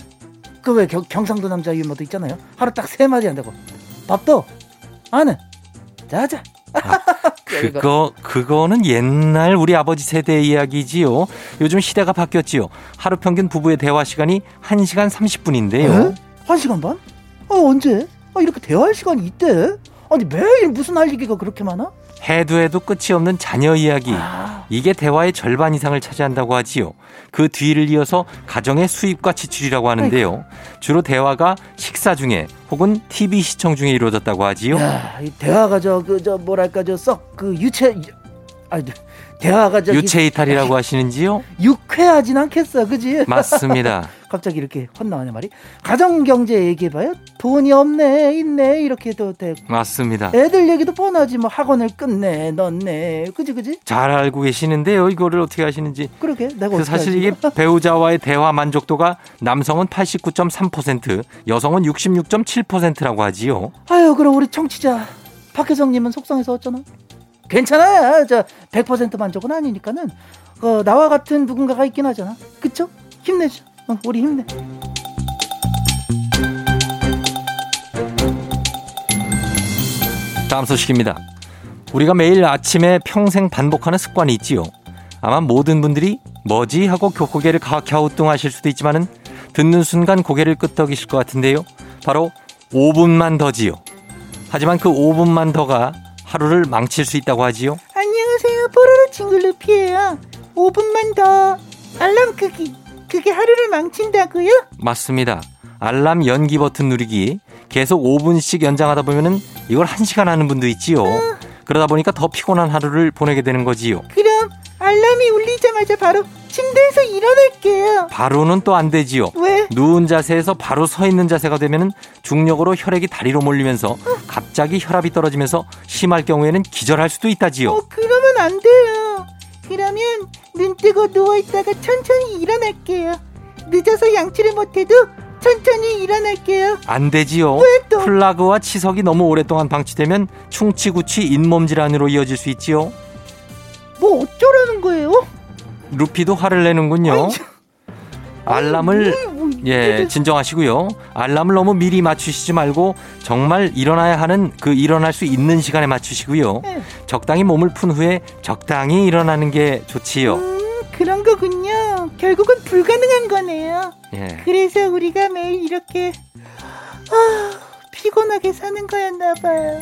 그 왜 경상도 남자 유머도 있잖아요. 하루 딱 세 마디 한다고. 밥도 안 해. 자자. 아, 그거 그거는 옛날 우리 아버지 세대의 이야기지요. 요즘 시대가 바뀌었지요. 하루 평균 부부의 대화 시간이 한 시간 삼십 분인데요. 에? 한 시간 반? 아 언제? 아 이렇게 대화할 시간이 있대? 아니 매일 무슨 할 얘기가 그렇게 많아? 해도 해도 끝이 없는 자녀 이야기. 아... 이게 대화의 절반 이상을 차지한다고 하지요. 그 뒤를 이어서 가정의 수입과 지출이라고 하는데요. 아이고. 주로 대화가 식사 중에 혹은 티비 시청 중에 이루어졌다고 하지요. 야, 이 대화가 저 그 저 뭐랄까 저 썩 그 유체 아니 대화가 저 유체 이탈이라고 하시는지요? 유쾌하진 않겠어, 그지? 맞습니다. 갑자기 이렇게 혼나네 말이. 가정 경제 얘기해봐요. 돈이 없네, 있네 이렇게도 되고. 맞습니다. 애들 얘기도 뻔하지 뭐 학원을 끝내, 넣네, 그지 그지? 잘 알고 계시는데요, 이거를 어떻게 하시는지. 그러게, 내가 어떻게 사실 알지? 이게 배우자와의 대화 만족도가 남성은 팔십구 점 삼 퍼센트, 여성은 육십육 점 칠 퍼센트라고 하지요. 아유, 그럼 우리 청취자 박혜성님은 속상해서 어쩌나? 괜찮아요. 저 백 퍼센트 만족은 아니니까는 어, 나와 같은 누군가가 있긴 하잖아. 그쵸? 힘내죠. 어, 우리 힘내. 다음 소식입니다. 우리가 매일 아침에 평생 반복하는 습관이 있지요. 아마 모든 분들이 뭐지 하고 고개를 갸우뚱하실 수도 있지만은 듣는 순간 고개를 끄덕이실 것 같은데요. 바로 오 분만 더지요. 하지만 그 오 분만 더가 하루를 망칠 수 있다고 하지요. 안녕하세요. 뽀로로 친구 루피예요. 오 분만 더. 알람 끄기. 그게 하루를 망친다고요? 맞습니다. 알람 연기 버튼 누르기. 계속 오 분씩 연장하다 보면은 이걸 한 시간 하는 분도 있지요. 어. 그러다 보니까 더 피곤한 하루를 보내게 되는 거지요. 그럼 알람이 울리자마자 바로 침대에서 일어날게요. 바로는 또 안 되지요. 왜? 누운 자세에서 바로 서 있는 자세가 되면은 중력으로 혈액이 다리로 몰리면서 어. 갑자기 혈압이 떨어지면서 심할 경우에는 기절할 수도 있다지요. 어, 그러면 안 돼요. 그러면 눈 뜨고 누워있다가 천천히 일어날게요. 늦어서 양치를 못해도 천천히 일어날게요. 안 되지요. 왜 또? 플라그와 치석이 너무 오랫동안 방치되면 충치구취 잇몸 질환으로 이어질 수 있지요. 뭐 어쩌라는 거예요? 루피도 화를 내는군요. 아니, 저... 알람을 아니, 뭐, 예 진정하시고요. 알람을 너무 미리 맞추시지 말고 정말 일어나야 하는 그 일어날 수 있는 시간에 맞추시고요. 네. 적당히 몸을 푼 후에 적당히 일어나는 게 좋지요. 음, 그런 거군요. 결국은 불가능한 거네요. 예. 그래서 우리가 매일 이렇게 아, 피곤하게 사는 거였나 봐요.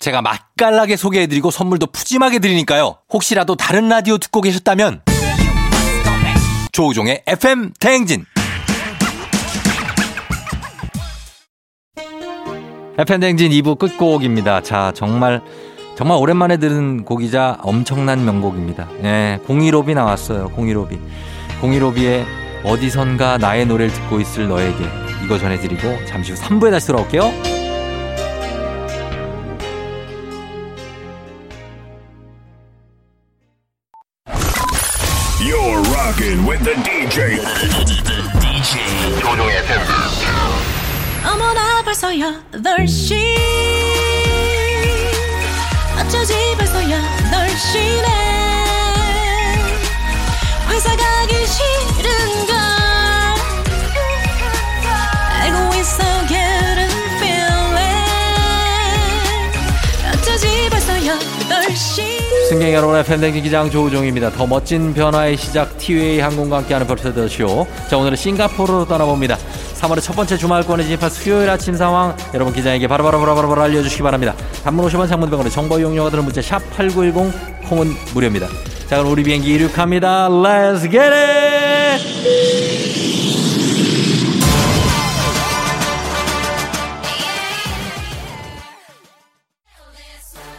제가 맛깔나게 소개해드리고 선물도 푸짐하게 드리니까요. 혹시라도 다른 라디오 듣고 계셨다면 조우종의 에프엠 대행진 에프엠 대행진 이 부 끝곡입니다. 자 정말 정말 오랜만에 들은 곡이자 엄청난 명곡입니다. 예, 공일오비 나왔어요. 공일오비 공일오비의 어디선가 나의 노래를 듣고 있을 너에게 이거 전해드리고 잠시 후 삼 부에 다시 돌아올게요. With the 디제이. the 디제이. 조종의 에프엠. 어머나 벌써야 여덟 시. 어쩌지 벌써야 여덟 시네. 회사 가기 싫은데. 승객 여러분, 에프엠 댕진 기장 조우종입니다. 더 멋진 변화의 시작, 티웨이 항공과 함께하는 별세더쇼. 자, 오늘은 싱가포르로 떠나봅니다. 삼월의 첫 번째 주말권에 진입한 수요일 아침 상황, 여러분 기장에게 바로바로 바로바로 바로 알려주시기 바랍니다. 단문 오십 원, 장문 백 원의 정보 이용료가 드는 문자 샵 팔구일공, 콩은 무료입니다. 자, 그럼 우리 비행기 이륙합니다. Let's get it!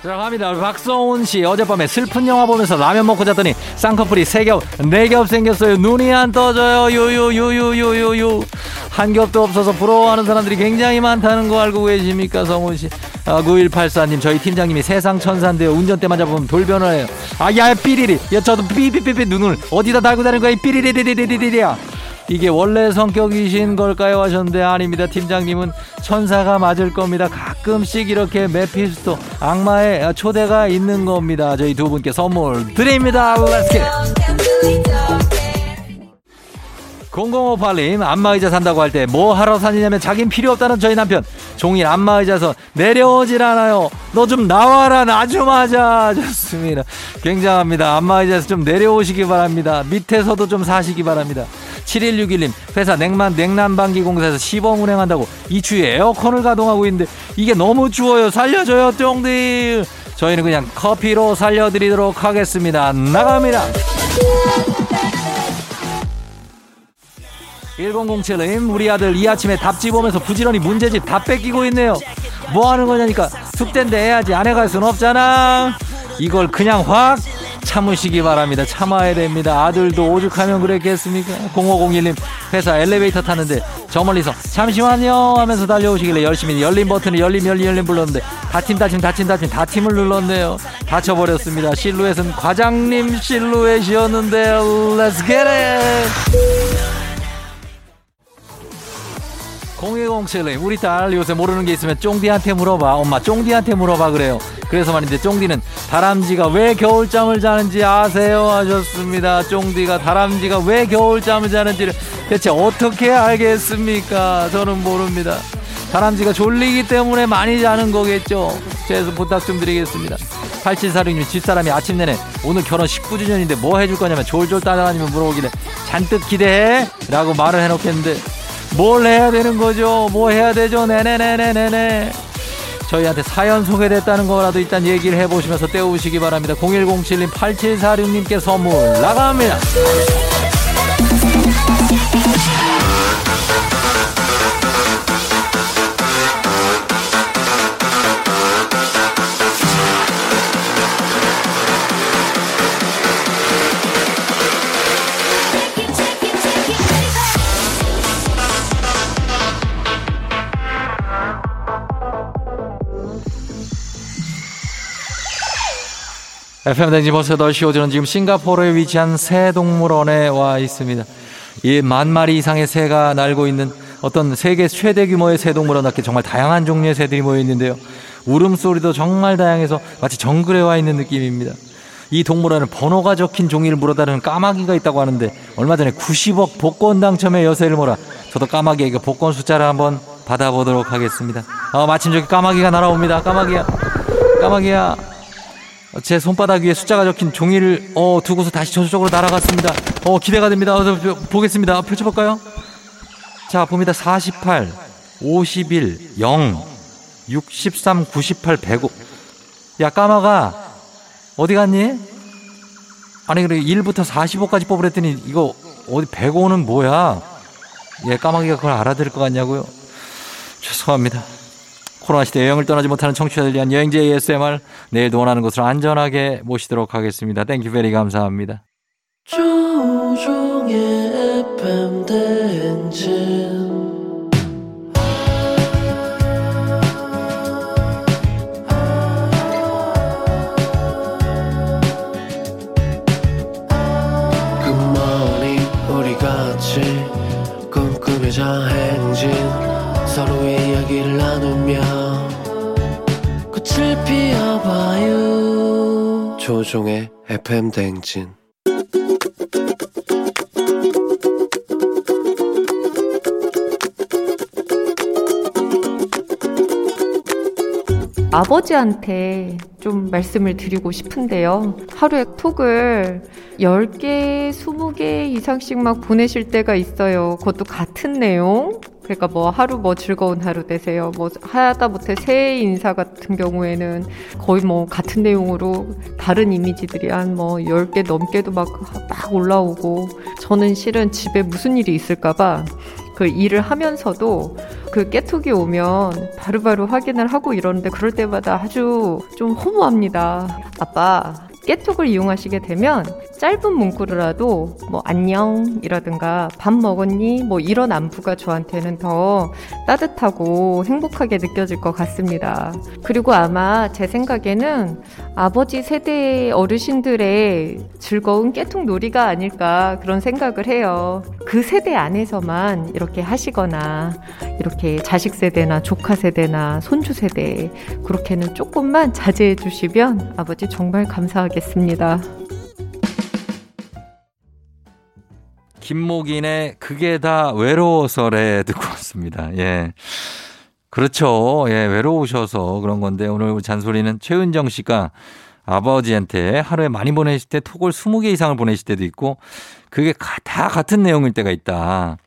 들어갑니다. 박성훈 씨, 어젯밤에 슬픈 영화 보면서 라면 먹고 잤더니 쌍꺼풀이 세 겹, 네 겹 생겼어요. 눈이 안 떠져요. 요요요요요요요. 한 겹도 없어서 부러워하는 사람들이 굉장히 많다는 거 알고 계십니까, 성훈 씨? 아, 구일팔사님, 저희 팀장님이 세상 천사인데요. 운전대만 잡으면 돌변해요. 아, 야, 삐리리. 야, 저도 삐삐삐삐 눈을 어디다 달고 다니는 거야, 삐리리리리리리리야. 이게 원래 성격이신 걸까요? 하셨는데 아닙니다. 팀장님은 천사가 맞을 겁니다. 가끔씩 이렇게 메피스토, 악마의 초대가 있는 겁니다. 저희 두 분께 선물 드립니다. Let's get. 공공오팔님, 안마의자 산다고 할 때 뭐 하러 사느냐면 자긴 필요 없다는 저희 남편. 종일 안마의자에서 내려오질 않아요. 너 좀 나와라, 나 좀 하자. 좋습니다. 굉장합니다. 안마의자에서 좀 내려오시기 바랍니다. 밑에서도 좀 사시기 바랍니다. 칠일육일님, 회사 냉만, 냉난방기 공사에서 시범 운행한다고 이 추위에 에어컨을 가동하고 있는데 이게 너무 추워요. 살려줘요, 쫑들. 저희는 그냥 커피로 살려드리도록 하겠습니다. 나갑니다. 일공공칠님, 우리 아들 이 아침에 답집 오면서 부지런히 문제집 다 뺏기고 있네요. 뭐 하는 거냐니까 숙제인데 해야지, 안 해갈 순 없잖아. 이걸 그냥 확 참으시기 바랍니다. 참아야 됩니다. 아들도 오죽하면 그랬겠습니까? 공오공일님, 회사 엘리베이터 타는데 저 멀리서 잠시만요 하면서 달려오시길래 열심히 열린 버튼을 열림 열림 열림 불렀는데 다침 다침 다침 다침 다침을 눌렀네요. 다쳐버렸습니다. 실루엣은 과장님 실루엣이었는데. Let's get it. 공이공칠님, 우리 딸 요새 모르는 게 있으면 쫑디한테 물어봐. 엄마 쫑디한테 물어봐 그래요. 그래서 말인데 쫑디는 다람쥐가 왜 겨울잠을 자는지 아세요? 하셨습니다. 쫑디가 다람쥐가 왜 겨울잠을 자는지를 대체 어떻게 알겠습니까? 저는 모릅니다. 다람쥐가 졸리기 때문에 많이 자는 거겠죠. 제가 부탁 좀 드리겠습니다. 팔칠사육님, 집사람이 아침 내내 오늘 결혼 십구 주년인데 뭐 해줄 거냐면 졸졸 따라다니면 물어보길래 잔뜩 기대해? 라고 말을 해놓겠는데 뭘 해야 되는 거죠? 뭐 해야 되죠? 네네네네네네. 저희한테 사연 소개됐다는 거라도 일단 얘기를 해보시면서 때우시기 바랍니다. 공일공칠님, 팔칠사육님께 선물 나갑니다. 에프엠 댕진 버스 여덟 시 오 분은 지금 싱가포르에 위치한 새동물원에 와 있습니다. 이 만 마리 이상의 새가 날고 있는 어떤 세계 최대 규모의 새동물원답게 정말 다양한 종류의 새들이 모여 있는데요. 울음소리도 정말 다양해서 마치 정글에 와 있는 느낌입니다. 이 동물원에는 번호가 적힌 종이를 물어다니는 까마귀가 있다고 하는데 얼마 전에 구십억 복권 당첨의 여세를 몰아 저도 까마귀에게 복권 숫자를 한번 받아보도록 하겠습니다. 아, 마침 저기 까마귀가 날아옵니다. 까마귀야, 까마귀야. 제 손바닥 위에 숫자가 적힌 종이를 어, 두고서 다시 저쪽으로 날아갔습니다. 어, 기대가 됩니다. 어, 보겠습니다. 펼쳐볼까요? 자, 봅니다. 사십팔, 오십일, 영, 육십삼, 구십팔, 백오. 야, 까마가 어디 갔니? 아니, 그래 일부터 사십오까지 뽑으랬더니 이거 어디 백오는 뭐야? 예, 까마귀가 그걸 알아들을 것 같냐고요? 죄송합니다. 코로나 시대 여행을 떠나지 못하는 청취자들 위한 여행지 에이에스엠알, 내일도 원하는 곳으로 안전하게 모시도록 하겠습니다. 땡큐 베리 감사합니다. 굿모닝, 우리 같이 꿈꾸며자 행진, 서로의 이야기를 나누며 꽃을 피워봐요. 조종의 에프엠 댕진. 아버지한테 좀 말씀을 드리고 싶은데요. 하루에 톡을 열 개, 스무 개 이상씩 막 보내실 때가 있어요. 그것도 같은 내용? 그러니까 뭐 하루 뭐 즐거운 하루 되세요. 뭐 하다못해 새해 인사 같은 경우에는 거의 뭐 같은 내용으로 다른 이미지들이 한 뭐 열 개 넘게도 막, 막 올라오고, 저는 실은 집에 무슨 일이 있을까봐 그 일을 하면서도 그 깨톡이 오면 바로바로 확인을 하고 이러는데, 그럴 때마다 아주 좀 허무합니다. 아빠, 깨톡을 이용하시게 되면 짧은 문구라도 뭐 안녕이라든가 밥 먹었니? 뭐 이런 안부가 저한테는 더 따뜻하고 행복하게 느껴질 것 같습니다. 그리고 아마 제 생각에는 아버지 세대의 어르신들의 즐거운 깨톡 놀이가 아닐까 그런 생각을 해요. 그 세대 안에서만 이렇게 하시거나 이렇게 자식 세대나 조카 세대나 손주 세대 그렇게는 조금만 자제해 주시면 아버지 정말 감사하겠습니다. 겠습니다. 김목인의 그게 다 외로워서래 듣고 왔습니다. 예, 그렇죠. 예, 외로우셔서 그런 건데, 오늘 잔소리는 최은정 씨가 아버지한테 하루에 많이 보내실 때 톡을 스무 개 이상을 보내실 때도 있고, 그게 다 같은 내용일 때가 있다.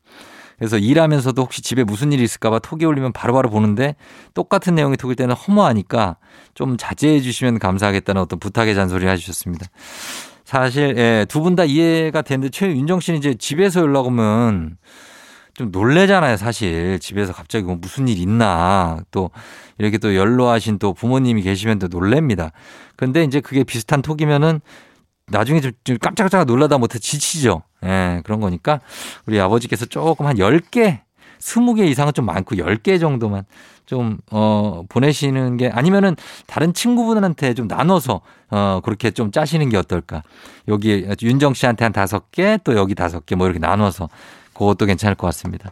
그래서 일하면서도 혹시 집에 무슨 일이 있을까봐 톡이 올리면 바로바로 보는데, 똑같은 내용의 톡일 때는 허무하니까 좀 자제해 주시면 감사하겠다는 어떤 부탁의 잔소리를 해주셨습니다. 사실 예, 두 분 다 이해가 되는데, 최윤정 씨는 이제 집에서 연락 오면 좀 놀래잖아요. 사실 집에서 갑자기 뭐 무슨 일 있나, 또 이렇게 또 연로하신 또 부모님이 계시면 또 놀랍니다. 그런데 이제 그게 비슷한 톡이면은 나중에 좀 깜짝깜짝 놀라다 못해 지치죠. 예, 그런 거니까 우리 아버지께서 조금 한 열 개, 스무 개 이상은 좀 많고 열 개 정도만 좀, 어, 보내시는 게, 아니면은 다른 친구분한테 좀 나눠서, 어, 그렇게 좀 짜시는 게 어떨까. 여기 윤정 씨한테 한 다섯 개, 또 여기 다섯 개 뭐 이렇게 나눠서 그것도 괜찮을 것 같습니다.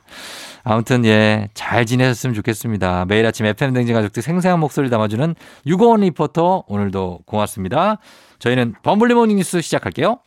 아무튼 예, 잘 지내셨으면 좋겠습니다. 매일 아침 에프엠 댕진 가족들 생생한 목소리를 담아주는 유고원 리포터, 오늘도 고맙습니다. 저희는 범블리 모닝 뉴스 시작할게요.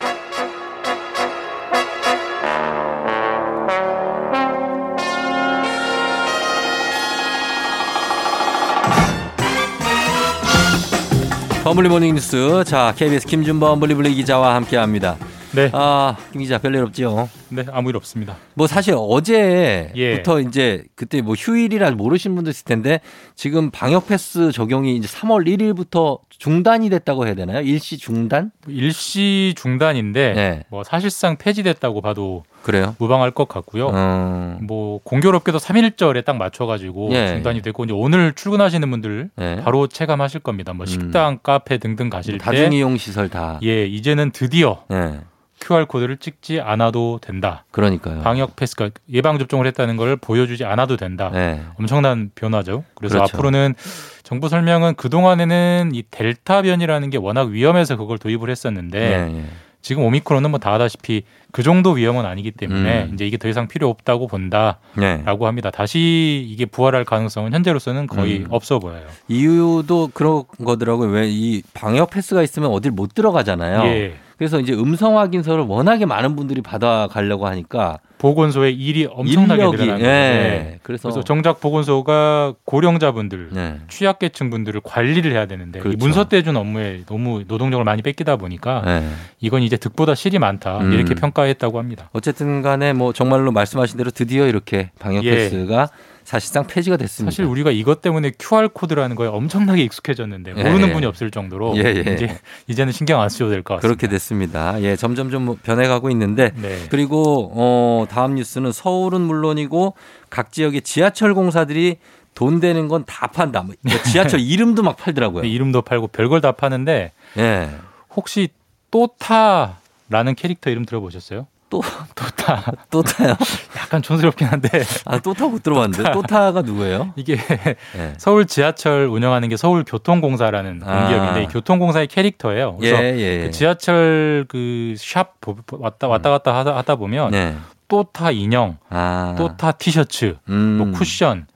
범블리 모닝 뉴스. 자, 케이비에스 김준범 블리블리 기자와 함께합니다. 네. 아, 김 기자, 별일 없지요? 네, 아무 일 없습니다. 뭐 사실 어제부터 예. 이제 그때 뭐 휴일이라 모르신 분들 있을 텐데, 지금 방역 패스 적용이 이제 삼월 일일부터 중단이 됐다고 해야 되나요? 일시 중단? 일시 중단인데 네. 뭐 사실상 폐지됐다고 봐도 그래요? 무방할 것 같고요. 음... 뭐 공교롭게도 삼일절에 딱 맞춰가지고 예. 중단이 됐고, 이제 오늘 출근하시는 분들 예. 바로 체감하실 겁니다. 뭐 식당, 음... 카페 등등 가실 뭐 다중 때 다중이용 시설 다. 예, 이제는 드디어. 예. 큐알코드를 찍지 않아도 된다. 그러니까요. 방역 패스가 예방접종을 했다는 걸 보여주지 않아도 된다. 네. 엄청난 변화죠. 그래서 그렇죠. 앞으로는 정부 설명은 그동안에는 이 델타 변이라는 게 워낙 위험해서 그걸 도입을 했었는데 네, 네. 지금 오미크론은 뭐 다 아다시피 그 정도 위험은 아니기 때문에 음. 이제 이게 더 이상 필요 없다고 본다라고 네. 합니다. 다시 이게 부활할 가능성은 현재로서는 거의 음. 없어 보여요. 이유도 그런 거더라고요. 왜 이 방역 패스가 있으면 어딜 못 들어가잖아요. 예. 그래서 이제 음성 확인서를 워낙에 많은 분들이 받아가려고 하니까 보건소의 일이 엄청나게 늘어나는 거예요. 예. 그래서, 그래서 정작 보건소가 고령자분들, 예. 취약계층 분들을 관리를 해야 되는데 그렇죠. 이 문서 떼준 업무에 너무 노동력을 많이 뺏기다 보니까 예. 이건 이제 득보다 실이 많다 음. 이렇게 평가했다고 합니다. 어쨌든 간에 뭐 정말로 말씀하신 대로 드디어 이렇게 방역 패스가 예. 사실상 폐지가 됐습니다. 사실 우리가 이것 때문에 큐알코드라는 거에 엄청나게 익숙해졌는데 모르는 예. 분이 없을 정도로 예, 예. 이제, 이제는 신경 안 쓰셔도 될 것 같습니다. 그렇게 됐습니다. 예, 점점 좀 변해가고 있는데 네. 그리고 어, 다음 뉴스는 서울은 물론이고 각 지역의 지하철 공사들이 돈 되는 건 다 판다. 지하철 이름도 막 팔더라고요. 이름도 팔고 별걸 다 파는데 예. 혹시 또타라는 캐릭터 이름 들어보셨어요? 또, 또타. 또타요? 약간 촌스럽긴 한데. 아, 또타 못 들어봤는데. 또타. 또타가 누구예요? 이게 네. 서울 지하철 운영하는 게 서울교통공사라는 아. 기업인데, 이 교통공사의 캐릭터예요. 그래서 예, 예, 예. 그 지하철 그 샵 왔다, 왔다 갔다 하다, 하다 보면 네. 또타 인형, 아. 또타 티셔츠, 음. 또 쿠션,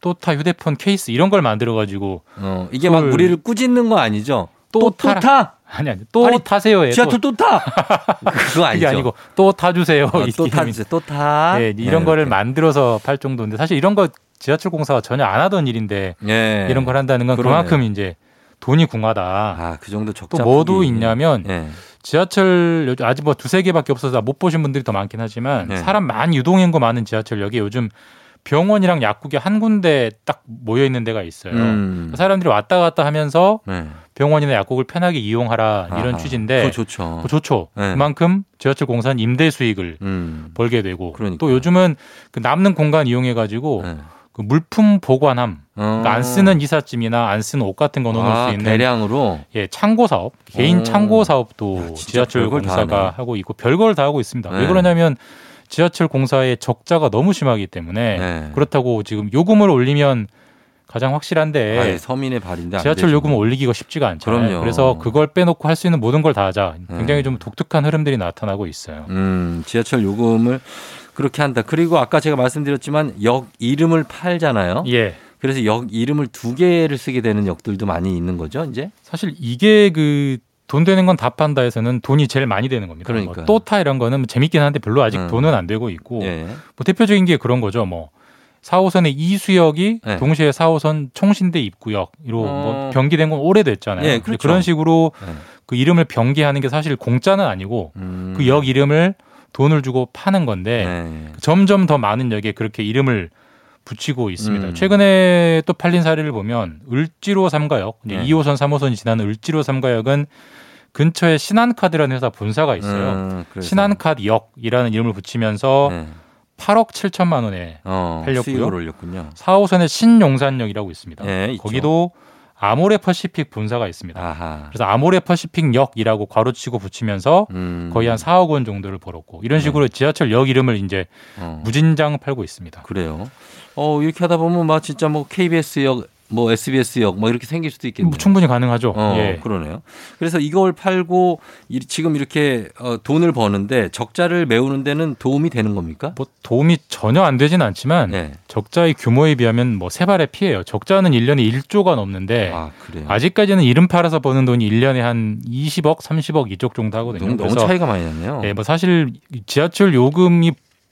또타 휴대폰 케이스 이런 걸 만들어가지고. 어, 이게 막 우리를 꾸짖는 거 아니죠? 또, 또 타? 아니 아니 또 아니, 타세요. 지하철 또, 또 타. 그거 아니죠. 이게 아니고 또 타주세요. 아, 또 타주세요. 또 타. 네, 이런 네, 거를 이렇게. 만들어서 팔 정도인데, 사실 이런 거 지하철 공사가 전혀 안 하던 일인데 예. 이런 걸 한다는 건 그러네요. 그만큼 이제 돈이 궁하다. 아, 그 정도 적자. 또 뭐도 있냐면 예. 지하철 아직 뭐 두세 개밖에 없어서 못 보신 분들이 더 많긴 하지만 예. 사람 많이 유동인구 많은 지하철역에 요즘 병원이랑 약국이 한 군데 딱 모여 있는 데가 있어요. 음. 사람들이 왔다 갔다 하면서 네. 병원이나 약국을 편하게 이용하라 이런 아하, 취지인데 그거 좋죠. 그거 좋죠. 네. 그만큼 지하철 공사는 임대 수익을 음. 벌게 되고 그러니까요. 또 요즘은 그 남는 공간 이용해 가지고 네. 그 물품 보관함 어. 그러니까 안 쓰는 이삿짐이나 안 쓰는 옷 같은 거 넣어놓을 아, 수 있는 대량으로 예 창고 사업 개인 오. 창고 사업도 야, 지하철 공사가 하고 있고 별걸 다 하고 있습니다. 네. 왜 그러냐면 지하철 공사의 적자가 너무 심하기 때문에 네. 그렇다고 지금 요금을 올리면 가장 확실한데 아니, 서민의 발인데 지하철 요금을 올리기가 쉽지가 않잖아요. 그럼요. 그래서 그걸 빼놓고 할 수 있는 모든 걸 다 하자. 굉장히 네. 좀 독특한 흐름들이 나타나고 있어요. 음, 지하철 요금을 그렇게 한다. 그리고 아까 제가 말씀드렸지만 역 이름을 팔잖아요. 예. 그래서 역 이름을 두 개를 쓰게 되는 역들도 많이 있는 거죠, 이제? 사실 이게 그 돈 되는 건 다 판다 해서는 돈이 제일 많이 되는 겁니다. 그러니까 뭐 또타 이런 거는 재밌긴 한데 별로 아직 음. 돈은 안 되고 있고 예. 뭐 대표적인 게 그런 거죠. 뭐 사 호선의 이수역이 예. 동시에 사 호선 총신대 입구역으로 어... 뭐 변기된 건 오래됐잖아요. 예, 그렇죠. 그런 식으로 예. 그 이름을 변기하는 게 사실 공짜는 아니고 음... 그 역 이름을 돈을 주고 파는 건데 예. 점점 더 많은 역에 그렇게 이름을 붙이고 있습니다. 음. 최근에 또 팔린 사례를 보면 을지로 삼가역, 네. 이 호선, 삼 호선이 지나는 을지로 삼가역은 근처에 신한카드라는 회사 본사가 있어요. 음, 신한카드역이라는 이름을 붙이면서 네. 팔억 칠천만 원에 어, 팔렸고요. 수익을 올렸군요. 사 호선의 신용산역이라고 있습니다. 네, 거기도 아모레퍼시픽 본사가 있습니다. 아하. 그래서 아모레퍼시픽역이라고 괄호치고 붙이면서 음. 거의 한 사억 원 정도를 벌었고 이런 식으로 네. 지하철역 이름을 이제 어. 무진장 팔고 있습니다. 그래요. 어 이렇게 하다 보면 막 진짜 뭐 케이비에스역, 뭐 에스비에스역, 뭐 이렇게 생길 수도 있겠네요. 충분히 가능하죠. 어, 예. 그러네요. 그래서 이걸 팔고 이, 지금 이렇게 어, 돈을 버는데 적자를 메우는 데는 도움이 되는 겁니까? 뭐 도움이 전혀 안 되진 않지만 예. 적자의 규모에 비하면 뭐 세 발의 피해요. 적자는 일 년에 일조가 넘는데 아, 그래요? 아직까지는 이름 팔아서 버는 돈이 일 년에 한 이십억, 삼십억 이쪽 정도 하거든요. 너무, 너무 차이가 많이 났네요. 예, 뭐 사실 지하철 요금이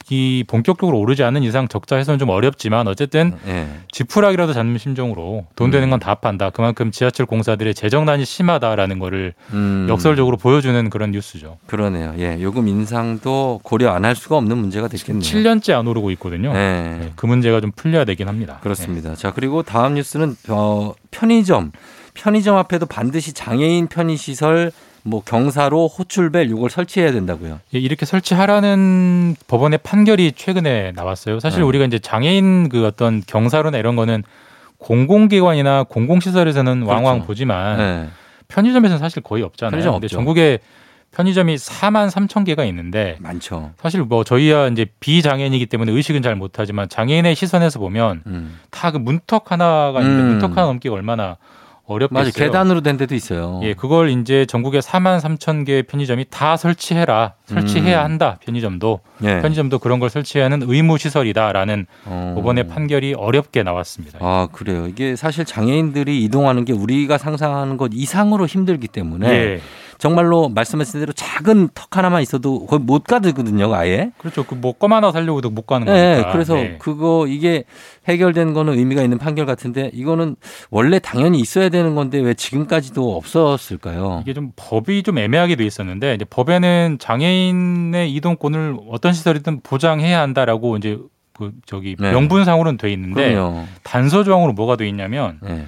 이 본격적으로 오르지 않는 이상 적자 해소는 좀 어렵지만 어쨌든 예. 지푸라기라도 잡는 심정으로 돈 되는 건 다 판다. 그만큼 지하철 공사들의 재정난이 심하다라는 거를 음. 역설적으로 보여주는 그런 뉴스죠. 그러네요. 예, 요금 인상도 고려 안 할 수가 없는 문제가 되겠네요. 칠 년째 안 오르고 있거든요. 예. 예, 그 문제가 좀 풀려야 되긴 합니다. 그렇습니다. 예. 자, 그리고 다음 뉴스는 어, 편의점. 편의점 앞에도 반드시 장애인 편의시설 뭐 경사로 호출벨 이걸 설치해야 된다고요. 예, 이렇게 설치하라는 법원의 판결이 최근에 나왔어요. 사실 네. 우리가 이제 장애인 그 어떤 경사로나 이런 거는 공공기관이나 공공시설에서는 그렇죠. 왕왕 보지만 네. 편의점에서는 사실 거의 없잖아요. 편의점 없죠. 근데 전국에 편의점이 사만 삼천 개가 있는데 많죠. 사실 뭐 저희야 이제 비장애인이기 때문에 의식은 잘 못하지만 장애인의 시선에서 보면 음. 다 그 문턱 하나가 있는데 음. 문턱 하나 넘기가 얼마나 어렵겠어요. 맞아요. 계단으로 된 데도 있어요. 예, 그걸 이제 전국에 사만 삼천 개의 편의점이 다 설치해라. 설치해야 한다. 편의점도. 예. 편의점도 그런 걸 설치해야 하는 의무시설이다라는 어. 법원의 판결이 어렵게 나왔습니다. 아, 그래요. 이게 사실 장애인들이 이동하는 게 우리가 상상하는 것 이상으로 힘들기 때문에 예. 정말로 말씀하신 대로 작은 턱 하나만 있어도 거의 못 가거든요, 아예. 그렇죠. 그 뭐 껌 하나 사려고도 못 가는 거니까. 네, 그래서 네. 그거 이게 해결된 거는 의미가 있는 판결 같은데 이거는 원래 당연히 있어야 되는 건데 왜 지금까지도 없었을까요? 이게 좀 법이 좀 애매하게 돼 있었는데 이제 법에는 장애인의 이동권을 어떤 시설이든 보장해야 한다라고 이제 그 저기 네. 명분상으로는 돼 있는데 그럼요. 단서 조항으로 뭐가 돼 있냐면. 네.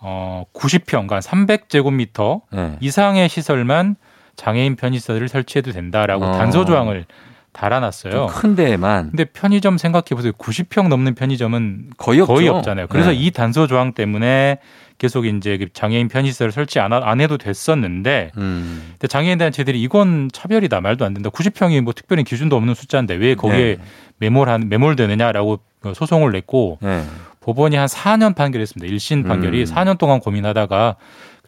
어, 구십 평, 그러니까 삼백 제곱미터 네. 이상의 시설만 장애인 편의시설을 설치해도 된다라고 어. 단서 조항을 달아놨어요. 큰 데에만. 근데 편의점 생각해 보세요. 구십 평 넘는 편의점은 거의, 거의 없잖아요. 그래서 네. 이 단서 조항 때문에 계속 이제 장애인 편의시설을 설치 안, 안 해도 됐었는데 음. 근데 장애인 단체들이 이건 차별이다, 말도 안 된다. 구십 평이 뭐 특별히 기준도 없는 숫자인데 왜 거기에 네. 매몰한 매몰되느냐라고 소송을 냈고. 네. 법원이 한 사 년 판결했습니다. 일심 판결이 음. 사 년 동안 고민하다가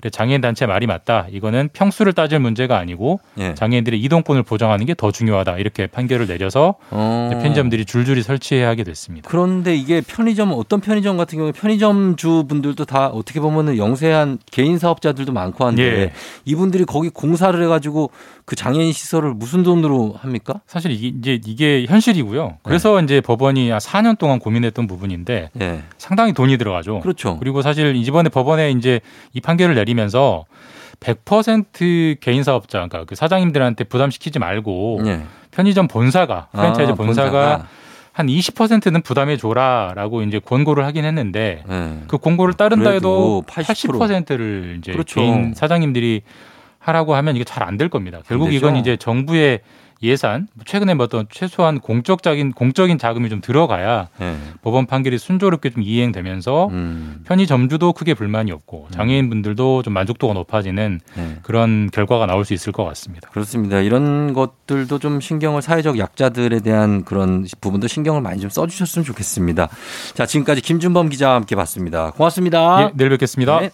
그래 장애인 단체 말이 맞다. 이거는 평수를 따질 문제가 아니고 예. 장애인들의 이동권을 보장하는 게 더 중요하다. 이렇게 판결을 내려서 어. 편의점들이 줄줄이 설치해야 하게 됐습니다. 그런데 이게 편의점 어떤 편의점 같은 경우에 편의점 주분들도 다 어떻게 보면은 영세한 개인 사업자들도 많고 한데 예. 이분들이 거기 공사를 해가지고 그 장애인 시설을 무슨 돈으로 합니까? 사실 이게 이제 이게 현실이고요. 그래서 예. 이제 법원이 사 년 동안 고민했던 부분인데 예. 상당히 돈이 들어가죠. 그렇죠. 그리고 사실 이번에 법원에 이제 이 판결을 내리 면서 백 퍼센트 개인 사업자, 그러니까 그 사장님들한테 부담시키지 말고 예. 편의점 본사가 프랜차이즈 아, 본사가, 본사가 한 이십 퍼센트는 부담해 줘라라고 이제 권고를 하긴 했는데 예. 그 권고를 따른다 해도 팔십 퍼센트를 이제 그렇죠. 개인 사장님들이 하라고 하면 이게 잘 안 될 겁니다. 결국 되죠? 이건 이제 정부의 예산, 최근에 어떤 최소한 공적인 공적인 자금이 좀 들어가야 네. 법원 판결이 순조롭게 좀 이행되면서 음. 편의점주도 크게 불만이 없고 장애인분들도 좀 만족도가 높아지는 네. 그런 결과가 나올 수 있을 것 같습니다. 그렇습니다. 이런 것들도 좀 신경을 사회적 약자들에 대한 그런 부분도 신경을 많이 좀 써주셨으면 좋겠습니다. 자, 지금까지 김준범 기자와 함께 봤습니다. 고맙습니다. 예, 내일 뵙겠습니다. 네.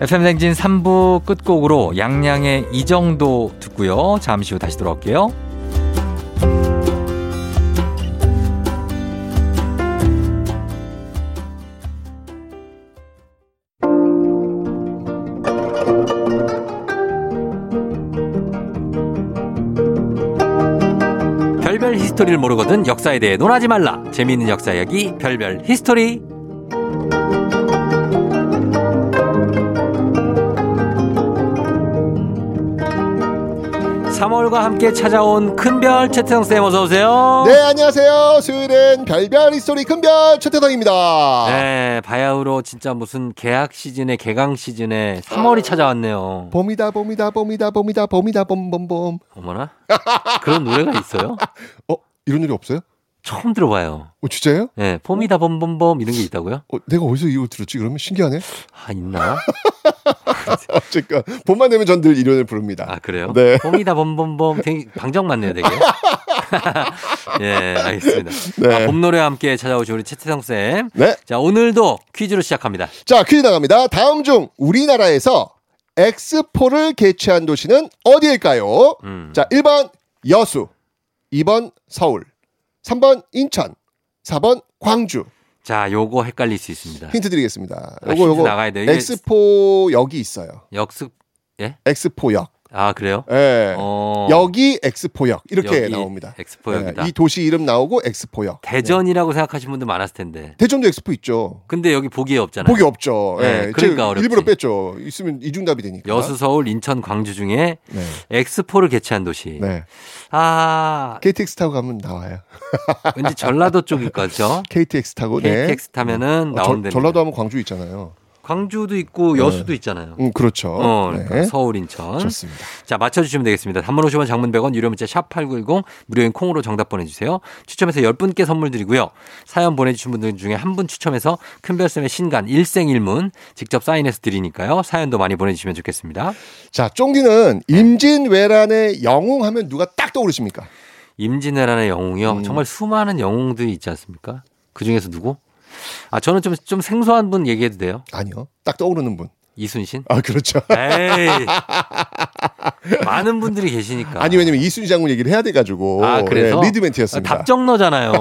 에프엠 댕진 삼 부 끝곡으로 양양의 이 정도 듣고요. 잠시 후 다시 돌아올게요. 별별 히스토리를 모르거든 역사에 대해 논하지 말라. 재미있는 역사 이야기 별별 히스토리. 삼월과 함께 찾아온 큰별 최태성 쌤 어서 오세요. 네, 안녕하세요. 수요일엔 별별 히스토리 큰별 최태성입니다. 네, 바야흐로 진짜 무슨 개학 시즌에 개강 시즌에 삼월이 찾아왔네요. 봄이다 봄이다 봄이다 봄이다 봄이다 봄봄봄. 어머나 그런 노래가 있어요? 어 이런 노래 없어요? 처음 들어봐요. 어, 진짜요? 네, 봄이다 봄봄봄 이런 게 있다고요? 어, 내가 어디서 이거 들었지? 그러면 신기하네. 아 있나? 어쨌건 봄만 되면 전 늘 이 노래를 부릅니다. 아 그래요? 네. 봄이다 봄봄봄 되게 방정 맞네요, 되게. 예, 알겠습니다. 네. 아, 봄 노래와 함께 찾아오신 우리 최태성 쌤. 네. 자 오늘도 퀴즈로 시작합니다. 자 퀴즈 나갑니다. 다음 중 우리나라에서 엑스포를 개최한 도시는 어디일까요? 음. 자 일 번 여수, 이 번 서울. 삼 번 인천, 사 번 광주. 자, 요거 헷갈릴 수 있습니다. 힌트 드리겠습니다. 요거 아, 힌트 요거 나가야 돼요. 엑스포 역이 있어요. 역습 예? 엑스포역. 아, 그래요? 예. 어... 여기 엑스포역 이렇게 여기 나옵니다. 엑스포역이다. 예, 이 도시 이름 나오고 엑스포역. 대전이라고 예. 생각하신 분들 많았을 텐데. 대전도 엑스포 있죠. 근데 여기 보기에 없잖아요. 보기 없죠. 예. 예 그러니까 어렵지. 일부러 뺐죠. 있으면 이중답이 되니까. 여수, 서울, 인천, 광주 중에 네. 엑스포를 개최한 도시. 네. 아. 케이티엑스 타고 가면 나와요. 왠지 전라도 쪽일 거죠. 케이티엑스 타고. 케이티엑스 네. 타면은 어, 나온대. 전라도 하면 광주 있잖아요. 광주도 있고 여수도 네. 있잖아요. 음, 그렇죠. 어, 그러니까 네. 서울, 인천. 좋습니다. 자, 맞춰주시면 되겠습니다. 단문 오십 원, 장문 백 원, 유료 문자 샵 팔구일공, 무료인 콩으로 정답 보내주세요. 추첨해서 열 분께 선물 드리고요. 사연 보내주신 분들 중에 한 분 추첨해서 큰별쌤의 신간 일생일문 직접 사인해서 드리니까요. 사연도 많이 보내주시면 좋겠습니다. 자, 쫑디는 임진왜란의 영웅 하면 누가 딱 떠오르십니까? 임진왜란의 영웅이요? 음. 정말 수많은 영웅들이 있지 않습니까? 그중에서 누구? 아, 저는 좀, 좀 생소한 분 얘기해도 돼요? 아니요. 딱 떠오르는 분. 이순신? 아, 그렇죠. 에이. 많은 분들이 계시니까. 아니, 왜냐면 이순신 장군 얘기를 해야 돼가지고. 아, 그래서? 네, 리드멘트였습니다. 아, 답정너잖아요.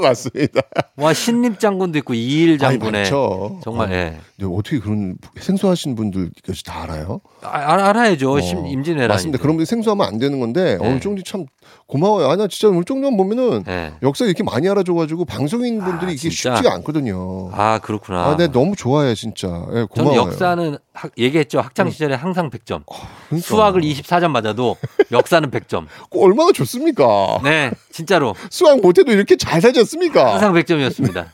맞습니다. 와, 신립 장군도 있고, 이일 장군에. 그렇죠. 정말, 아, 예. 어떻게 그런 생소하신 분들까지 다 알아요? 아, 알아야죠. 어, 임진왜란. 맞습니다. 그런 분들이 생소하면 안 되는 건데, 네. 오늘 쫑디 참 고마워요. 아, 나 진짜 오늘 쫑디 보면은 네. 역사 이렇게 많이 알아줘가지고 방송인 분들이 아, 이게 쉽지가 않거든요. 아, 그렇구나. 아, 내가 너무 좋아해, 진짜. 예, 고마워요. 저는 역사는 학, 얘기했죠. 학창시절에 항상 백 점. 어, 그러니까. 수학을 이십사 점 맞아도 역사는 백 점. 얼마나 좋습니까? 네, 진짜로. 수학 못해도 이렇게 잘 살셨습니까? 항상 백 점이었습니다. 네.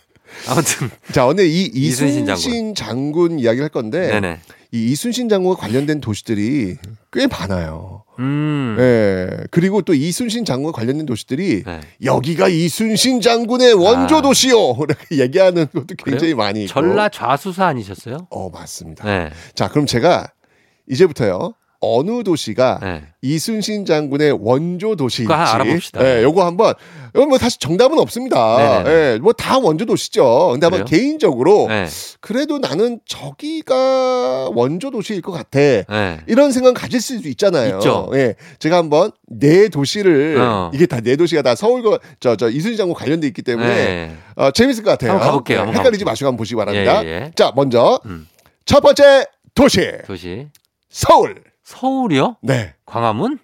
아무튼. 자, 오늘 이 이순신 장군, 장군 이야기를 할 건데, 네네. 이 이순신 장군과 관련된 도시들이 꽤 많아요. 음. 예. 그리고 또 이순신 장군과 관련된 도시들이 네. 여기가 이순신 장군의 원조 아. 도시요. 이렇게 얘기하는 것도 굉장히 그래요? 많이 있고. 전라 좌수사 아니셨어요? 어, 맞습니다. 네. 자, 그럼 제가 이제부터요. 어느 도시가 네. 이순신 장군의 원조 도시인지 알아봅시다. 예, 요거 한번 이건 뭐 사실 정답은 없습니다. 예, 뭐 다 원조 도시죠. 근데 아마 개인적으로 네. 그래도 나는 저기가 원조 도시일 것 같아. 네. 이런 생각 가질 수도 있잖아요. 있죠. 예, 제가 한번 네 도시를 어. 이게 다 네 도시가 다 서울과 저, 저 이순신 장군 관련돼 있기 때문에 네. 어, 재밌을 것 같아요. 한번 가볼게요. 한번 헷갈리지 가볼게요. 마시고 한번 보시기 바랍니다. 예, 예. 자, 먼저 음. 첫 번째 도시. 도시. 서울. 서울이요? 네. 광화문?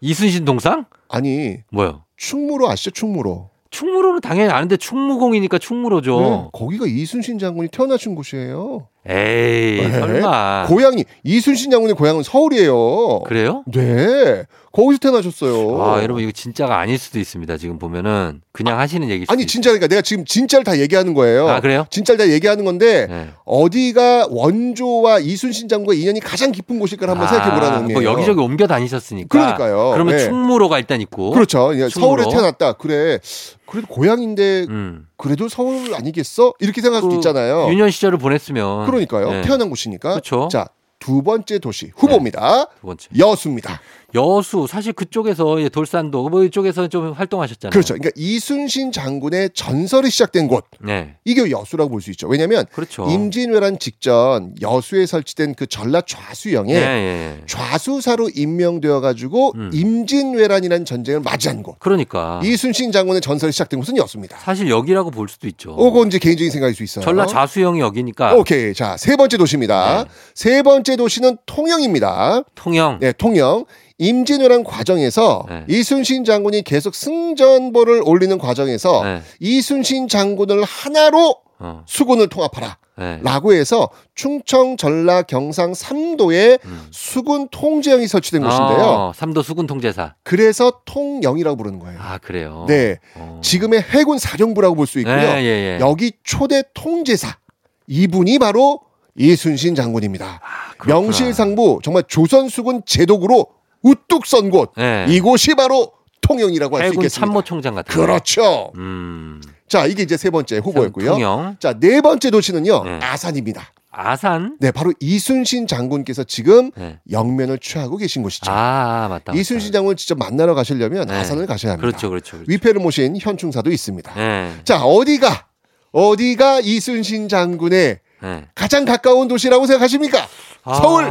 이순신 동상? 아니. 뭐요? 충무로 아시죠? 충무로. 충무로는 당연히 아는데 충무공이니까 충무로죠. 네, 거기가 이순신 장군이 태어나신 곳이에요. 에이, 네. 설마. 고향이 이순신 장군의 고향은 서울이에요. 그래요? 네. 거기서 태어나셨어요. 아, 여러분 이거 진짜가 아닐 수도 있습니다. 지금 보면은 그냥 아, 하시는 얘기죠. 아니, 진짜니까 내가 지금 진짜를 다 얘기하는 거예요. 아, 그래요? 진짜를 다 얘기하는 건데 네. 어디가 원조와 이순신 장군의 인연이 가장 깊은 곳일까 한번 아, 생각해 보라는 의미예요. 뭐 여기저기 옮겨 다니셨으니까. 그러니까요. 그러면 네. 충무로가 일단 있고. 그렇죠. 충무로. 서울에 태어났다. 그래. 그래도 고향인데 음. 그래도 서울 아니겠어? 이렇게 생각할 그, 수도 있잖아요. 유년 시절을 보냈으면. 그러니까요. 네. 태어난 곳이니까. 그렇죠. 자, 두 번째 도시 후보입니다. 네. 두 번째. 여수입니다. 여수 사실 그쪽에서 돌산도 뭐 이쪽에서 좀 활동하셨잖아요. 그렇죠. 그러니까 이순신 장군의 전설이 시작된 곳. 네. 이게 여수라고 볼 수 있죠. 왜냐하면 그렇죠. 임진왜란 직전 여수에 설치된 그 전라 좌수영에 네, 네. 좌수사로 임명되어 가지고 음. 임진왜란이라는 전쟁을 맞이한 곳. 그러니까 이순신 장군의 전설이 시작된 곳은 여수입니다. 사실 여기라고 볼 수도 있죠. 그건 이제 개인적인 생각일 수 있어요. 전라 좌수영이 여기니까. 오케이. 자, 세 번째 도시입니다. 네. 세 번째 도시는 통영입니다. 통영. 네, 통영. 임진왜란 과정에서 네. 이순신 장군이 계속 승전보를 올리는 과정에서 네. 이순신 장군을 하나로 어. 수군을 통합하라 네. 라고 해서 충청, 전라, 경상 삼도에 음. 수군 통제형이 설치된 어, 곳인데요. 삼도 수군 통제사. 그래서 통영이라고 부르는 거예요. 아, 그래요? 네. 어. 지금의 해군 사령부라고 볼 수 있고요. 네, 예, 예. 여기 초대 통제사 이분이 바로 이순신 장군입니다. 아, 명실상부 정말 조선수군 제독으로 우뚝 선 곳 네. 이곳이 바로 통영이라고 할 수 있겠습니다. 해군 참모총장 같은. 그렇죠. 음. 자, 이게 이제 세 번째 후보였고요. 통영. 자, 네 번째 도시는요 네. 아산입니다. 아산? 네, 바로 이순신 장군께서 지금 네. 영면을 취하고 계신 곳이죠. 아, 맞다. 맞다. 이순신 장군을 직접 만나러 가시려면 네. 아산을 가셔야 합니다. 그렇죠, 그렇죠. 그렇죠. 위패를 모신 현충사도 있습니다. 네. 자, 어디가 어디가 이순신 장군의 네. 가장 가까운 도시라고 생각하십니까? 아... 서울,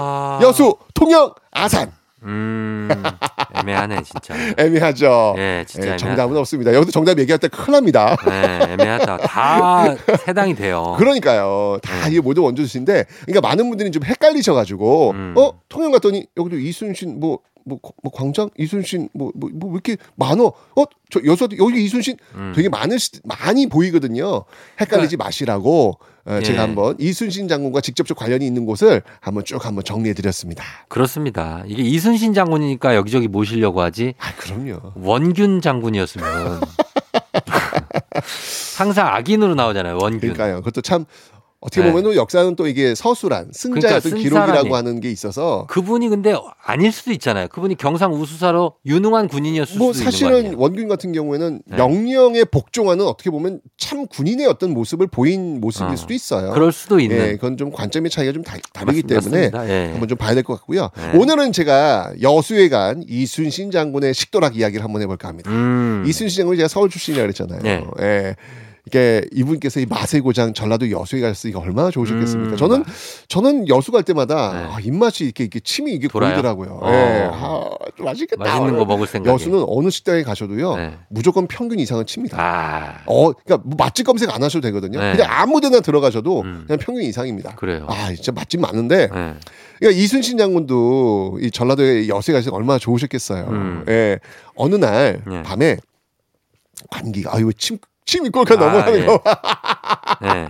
여수, 통영, 아산. 음, 애매하네 진짜. 애매하죠. 예, 진짜. 예, 정답은 애매하다. 없습니다. 여기도 정답 얘기할 때 큰일 납니다. 예, 애매하다. 다 해당이 돼요. 그러니까요. 다 이게 음. 모두 원조도시인데, 그러니까 많은 분들이 좀 헷갈리셔가지고, 음. 어 통영 갔더니 여기도 이순신 뭐. 뭐, 뭐 광장 이순신 뭐 뭐 뭐 이렇게 많어 어 저 여수 여기 이순신 음. 되게 많은 많이 보이거든요. 헷갈리지 마시라고 예. 제가 한번 이순신 장군과 직접적 관련이 있는 곳을 한번 쭉 한번 정리해드렸습니다. 그렇습니다. 이게 이순신 장군이니까 여기저기 모시려고 하지. 아, 그럼요. 원균 장군이었으면 항상 악인으로 나오잖아요. 원균. 그러니까요. 그것도 참. 어떻게 네. 보면 역사는 또 이게 서수란, 승자의 그러니까 기록이라고 하는 게 있어서 그분이 근데 아닐 수도 있잖아요. 그분이 경상 우수사로 유능한 군인이었을 뭐 수도 있는 거예요. 사실은 원균 같은 경우에는 네. 명령에 복종하는 어떻게 보면 참 군인의 어떤 모습을 보인 모습일 어, 수도 있어요. 그럴 수도 있는. 네, 그건 좀 관점의 차이가 좀 다, 다르기 맞습니다. 때문에 네. 한번 좀 봐야 될 것 같고요. 네. 오늘은 제가 여수에 간 이순신 장군의 식도락 이야기를 한번 해볼까 합니다. 음. 이순신 장군이 제가 서울 출신이라고 그랬잖아요. 네. 네. 이게 이분께서 이 맛의 고장 전라도 여수에 갔으니까 얼마나 좋으셨겠습니까? 음, 저는 저는 여수 갈 때마다 네. 아, 입맛이 이렇게 이렇게 침이 이게 고이더라고요. 네. 아, 맛있겠다. 맛있는 거 먹을 생각. 여수는 어느 식당에 가셔도요 네. 무조건 평균 이상은 칩니다. 아. 어, 그러니까 맛집 검색 안 하셔도 되거든요. 네. 그냥 아무데나 들어가셔도 음. 그냥 평균 이상입니다. 그래요. 아, 진짜 맛집 많은데. 네. 그러니까 이순신 장군도 이 전라도에 여수에 가시니까 얼마나 좋으셨겠어요. 음. 예, 어느 날 네. 밤에 관기가 아유 침 침이 꼴까 넘어가는 예. 거. 예.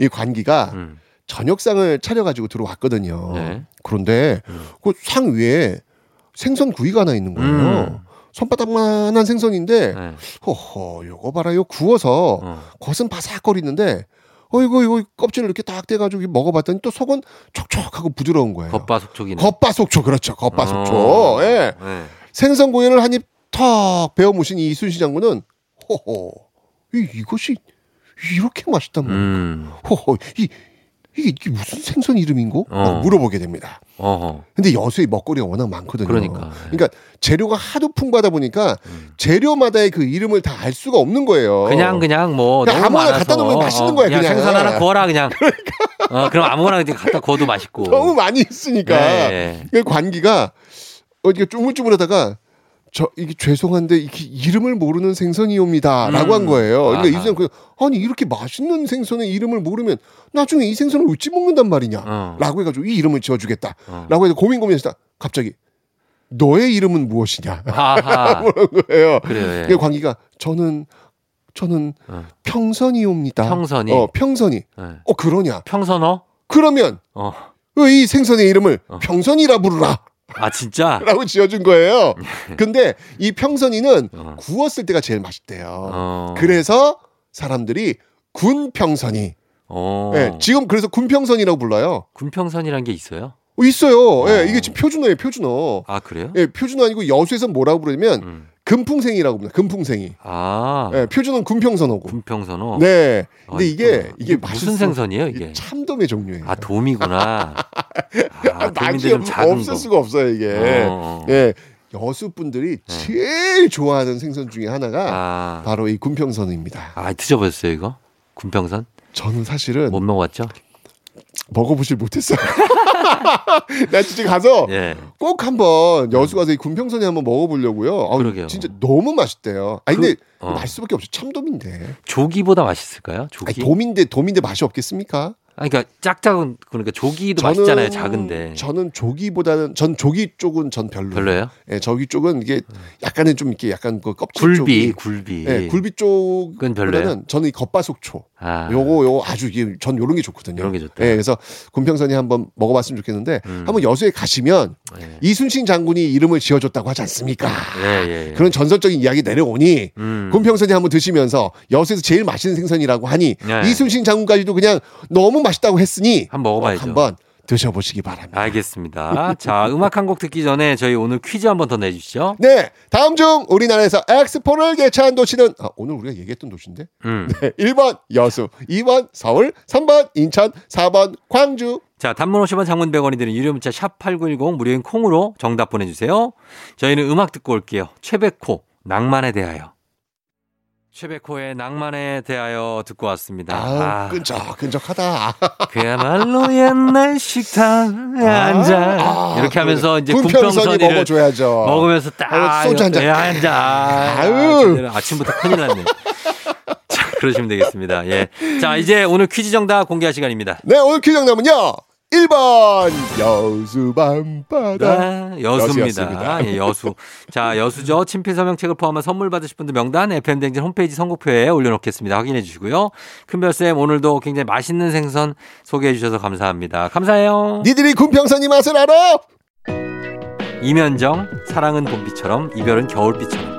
이 관기가 음. 저녁상을 차려가지고 들어왔거든요. 예. 그런데 음. 그 상 위에 생선 구이가 하나 있는 거예요. 음. 손바닥만한 생선인데, 예. 허허, 요거 봐라, 요 구워서 어. 겉은 바삭거리는데, 어, 이거, 이거 껍질을 이렇게 딱 떼가지고 먹어봤더니 또 속은 촉촉하고 부드러운 거예요. 겉바속촉이네. 겉바속촉, 그렇죠. 겉바속촉. 어. 예. 예. 생선 구이를 한 입 턱 베어 무신 이순신 장군은, 호호. 이, 이것이 이렇게 맛있단 말이야. 음. 호호, 이, 이게, 이게 무슨 생선 이름인고? 어. 물어보게 됩니다. 어허. 근데 여수에 먹거리가 워낙 많거든요. 그러니까, 예. 그러니까 재료가 하도 풍부하다 보니까 음. 재료마다의 그 이름을 다 알 수가 없는 거예요. 그냥 그냥 뭐 그냥 너무 아무거나 많아서. 갖다 놓으면 맛있는 어, 거야. 그냥, 그냥 생선 하나 구워라 그냥. 그러니까. 어, 그럼 아무거나 갖다 구워도 맛있고. 너무 많이 있으니까. 예. 관기가 어떻게 쪼물쪼물하다가. 저 이게 죄송한데 이게 이름을 모르는 생선이옵니다라고 음. 한 거예요. 그러니까 이순신 그 아니 이렇게 맛있는 생선의 이름을 모르면 나중에 이 생선을 어찌 먹는단 말이냐라고 어. 해가지고 이 이름을 지어주겠다라고 어. 해서 고민 고민했다. 갑자기 너의 이름은 무엇이냐 그런 거예요. 그래요. 예. 광기가 저는 저는 어. 평선이옵니다. 평선이. 어 평선이. 네. 어 그러냐. 평선어. 그러면 어. 이 생선의 이름을 어. 평선이라 부르라. 아 진짜? 라고 지어준 거예요. 근데 이 평선이는 어. 구웠을 때가 제일 맛있대요. 어. 그래서 사람들이 군평선이 어. 네, 지금 그래서 군평선이라고 불러요. 군평선이란 게 있어요? 어, 있어요. 어. 네, 이게 지금 표준어예요. 표준어. 아 그래요? 네, 표준어 아니고 여수에서 뭐라고 부르냐면 음. 금풍생이라고 합니다. 금풍생이. 아. 네, 표준어는 군평선어고. 군평선어. 네. 근데 아, 이게 이게 무슨 생선이에요? 이게 참돔의 종류예요. 아 돔이구나. 아, 낙이 없을 거. 수가 없어요 이게. 어. 네, 여수 분들이 네. 제일 좋아하는 생선 중에 하나가 아. 바로 이 군평선입니다. 아 드셔보셨어요 이거? 군평선? 저는 사실은 못 먹어봤죠. 먹어보질 못했어요. 나 진짜 가서 예. 꼭 한번 여수 가서 이 군평선이 한번 먹어보려고요. 아, 진짜 너무 맛있대요. 아 그, 근데 어. 맛있을 수밖에 없죠. 참돔인데. 조기보다 맛있을까요? 조기. 아니, 돔인데 돔인데 맛이 없겠습니까? 아니, 그러니까 짝짝은 그러니까 조기도 저는, 맛있잖아요. 작은데. 저는 조기보다는 전 조기 쪽은 전 별로. 별로예요? 예, 저기 쪽은 이게 약간은 좀 이렇게 약간 그 껍질 굴비, 쪽이, 굴비. 예, 굴비 쪽은 별로예요. 저는 이 겉바속초. 아. 요거 요거 아주 이게 전 요런 게 좋거든요. 요런 게 좋다. 예, 그래서 군평선이 한번 먹어봤으면 좋겠는데 음. 한번 여수에 가시면 예. 이순신 장군이 이름을 지어줬다고 하지 않습니까? 예, 예, 예. 그런 전설적인 이야기 내려오니 음. 군평선이 한번 드시면서 여수에서 제일 맛있는 생선이라고 하니 예. 이순신 장군까지도 그냥 너무 맛있다고 했으니 한번 먹어봐야죠. 한번 드셔보시기 바랍니다. 알겠습니다. 자, 음악 한 곡 듣기 전에 저희 오늘 퀴즈 한번 더 내주시죠. 네, 다음 중 우리나라에서 엑스포를 개최한 도시는 아, 오늘 우리가 얘기했던 도시인데 음. 네, 일 번 여수, 이 번 서울, 삼 번 인천, 사 번 광주. 자, 단문 오십 원 장문 백 원이 되는 유료 문자 샵 팔구일공 무료인 콩으로 정답 보내주세요. 저희는 음악 듣고 올게요. 최백호 낭만에 대하여. 최백호의 낭만에 대하여 듣고 왔습니다. 아, 아. 끈적끈적하다. 그야말로 옛날 식당에 아, 앉아 아, 이렇게 하면서 그래. 이제 군평선이 먹어줘야죠. 먹으면서 딱 소주 한 잔. 예, 한 잔. 아유. 아침부터 큰일 났네. 자, 그러시면 되겠습니다. 예. 자, 이제 오늘 퀴즈 정답 공개할 시간입니다. 네, 오늘 퀴즈 정답은요. 일 번 여수 밤바다 여수입니다. 예, 여수. 자, 여수죠. 친필 서명책을 포함한 선물 받으실 분들 명단 에프엠 댕진 홈페이지 선곡표에 올려놓겠습니다. 확인해 주시고요. 큰별쌤 오늘도 굉장히 맛있는 생선 소개해 주셔서 감사합니다. 감사해요. 니들이 군평선이 맛을 알아. 이면정 사랑은 봄비처럼 이별은 겨울비처럼.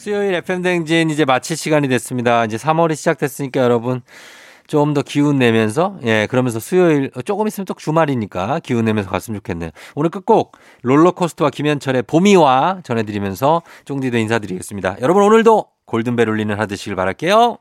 수요일 에프엠 댕진 이제 마칠 시간이 됐습니다. 이제 삼월이 시작됐으니까 여러분 좀 더 기운 내면서 예 그러면서 수요일 조금 있으면 또 주말이니까 기운 내면서 갔으면 좋겠네요. 오늘 끝곡 롤러코스터와 김현철의 봄이와 전해드리면서 쫑디도 인사드리겠습니다. 여러분 오늘도 골든벨 울리는 하듯이 바랄게요.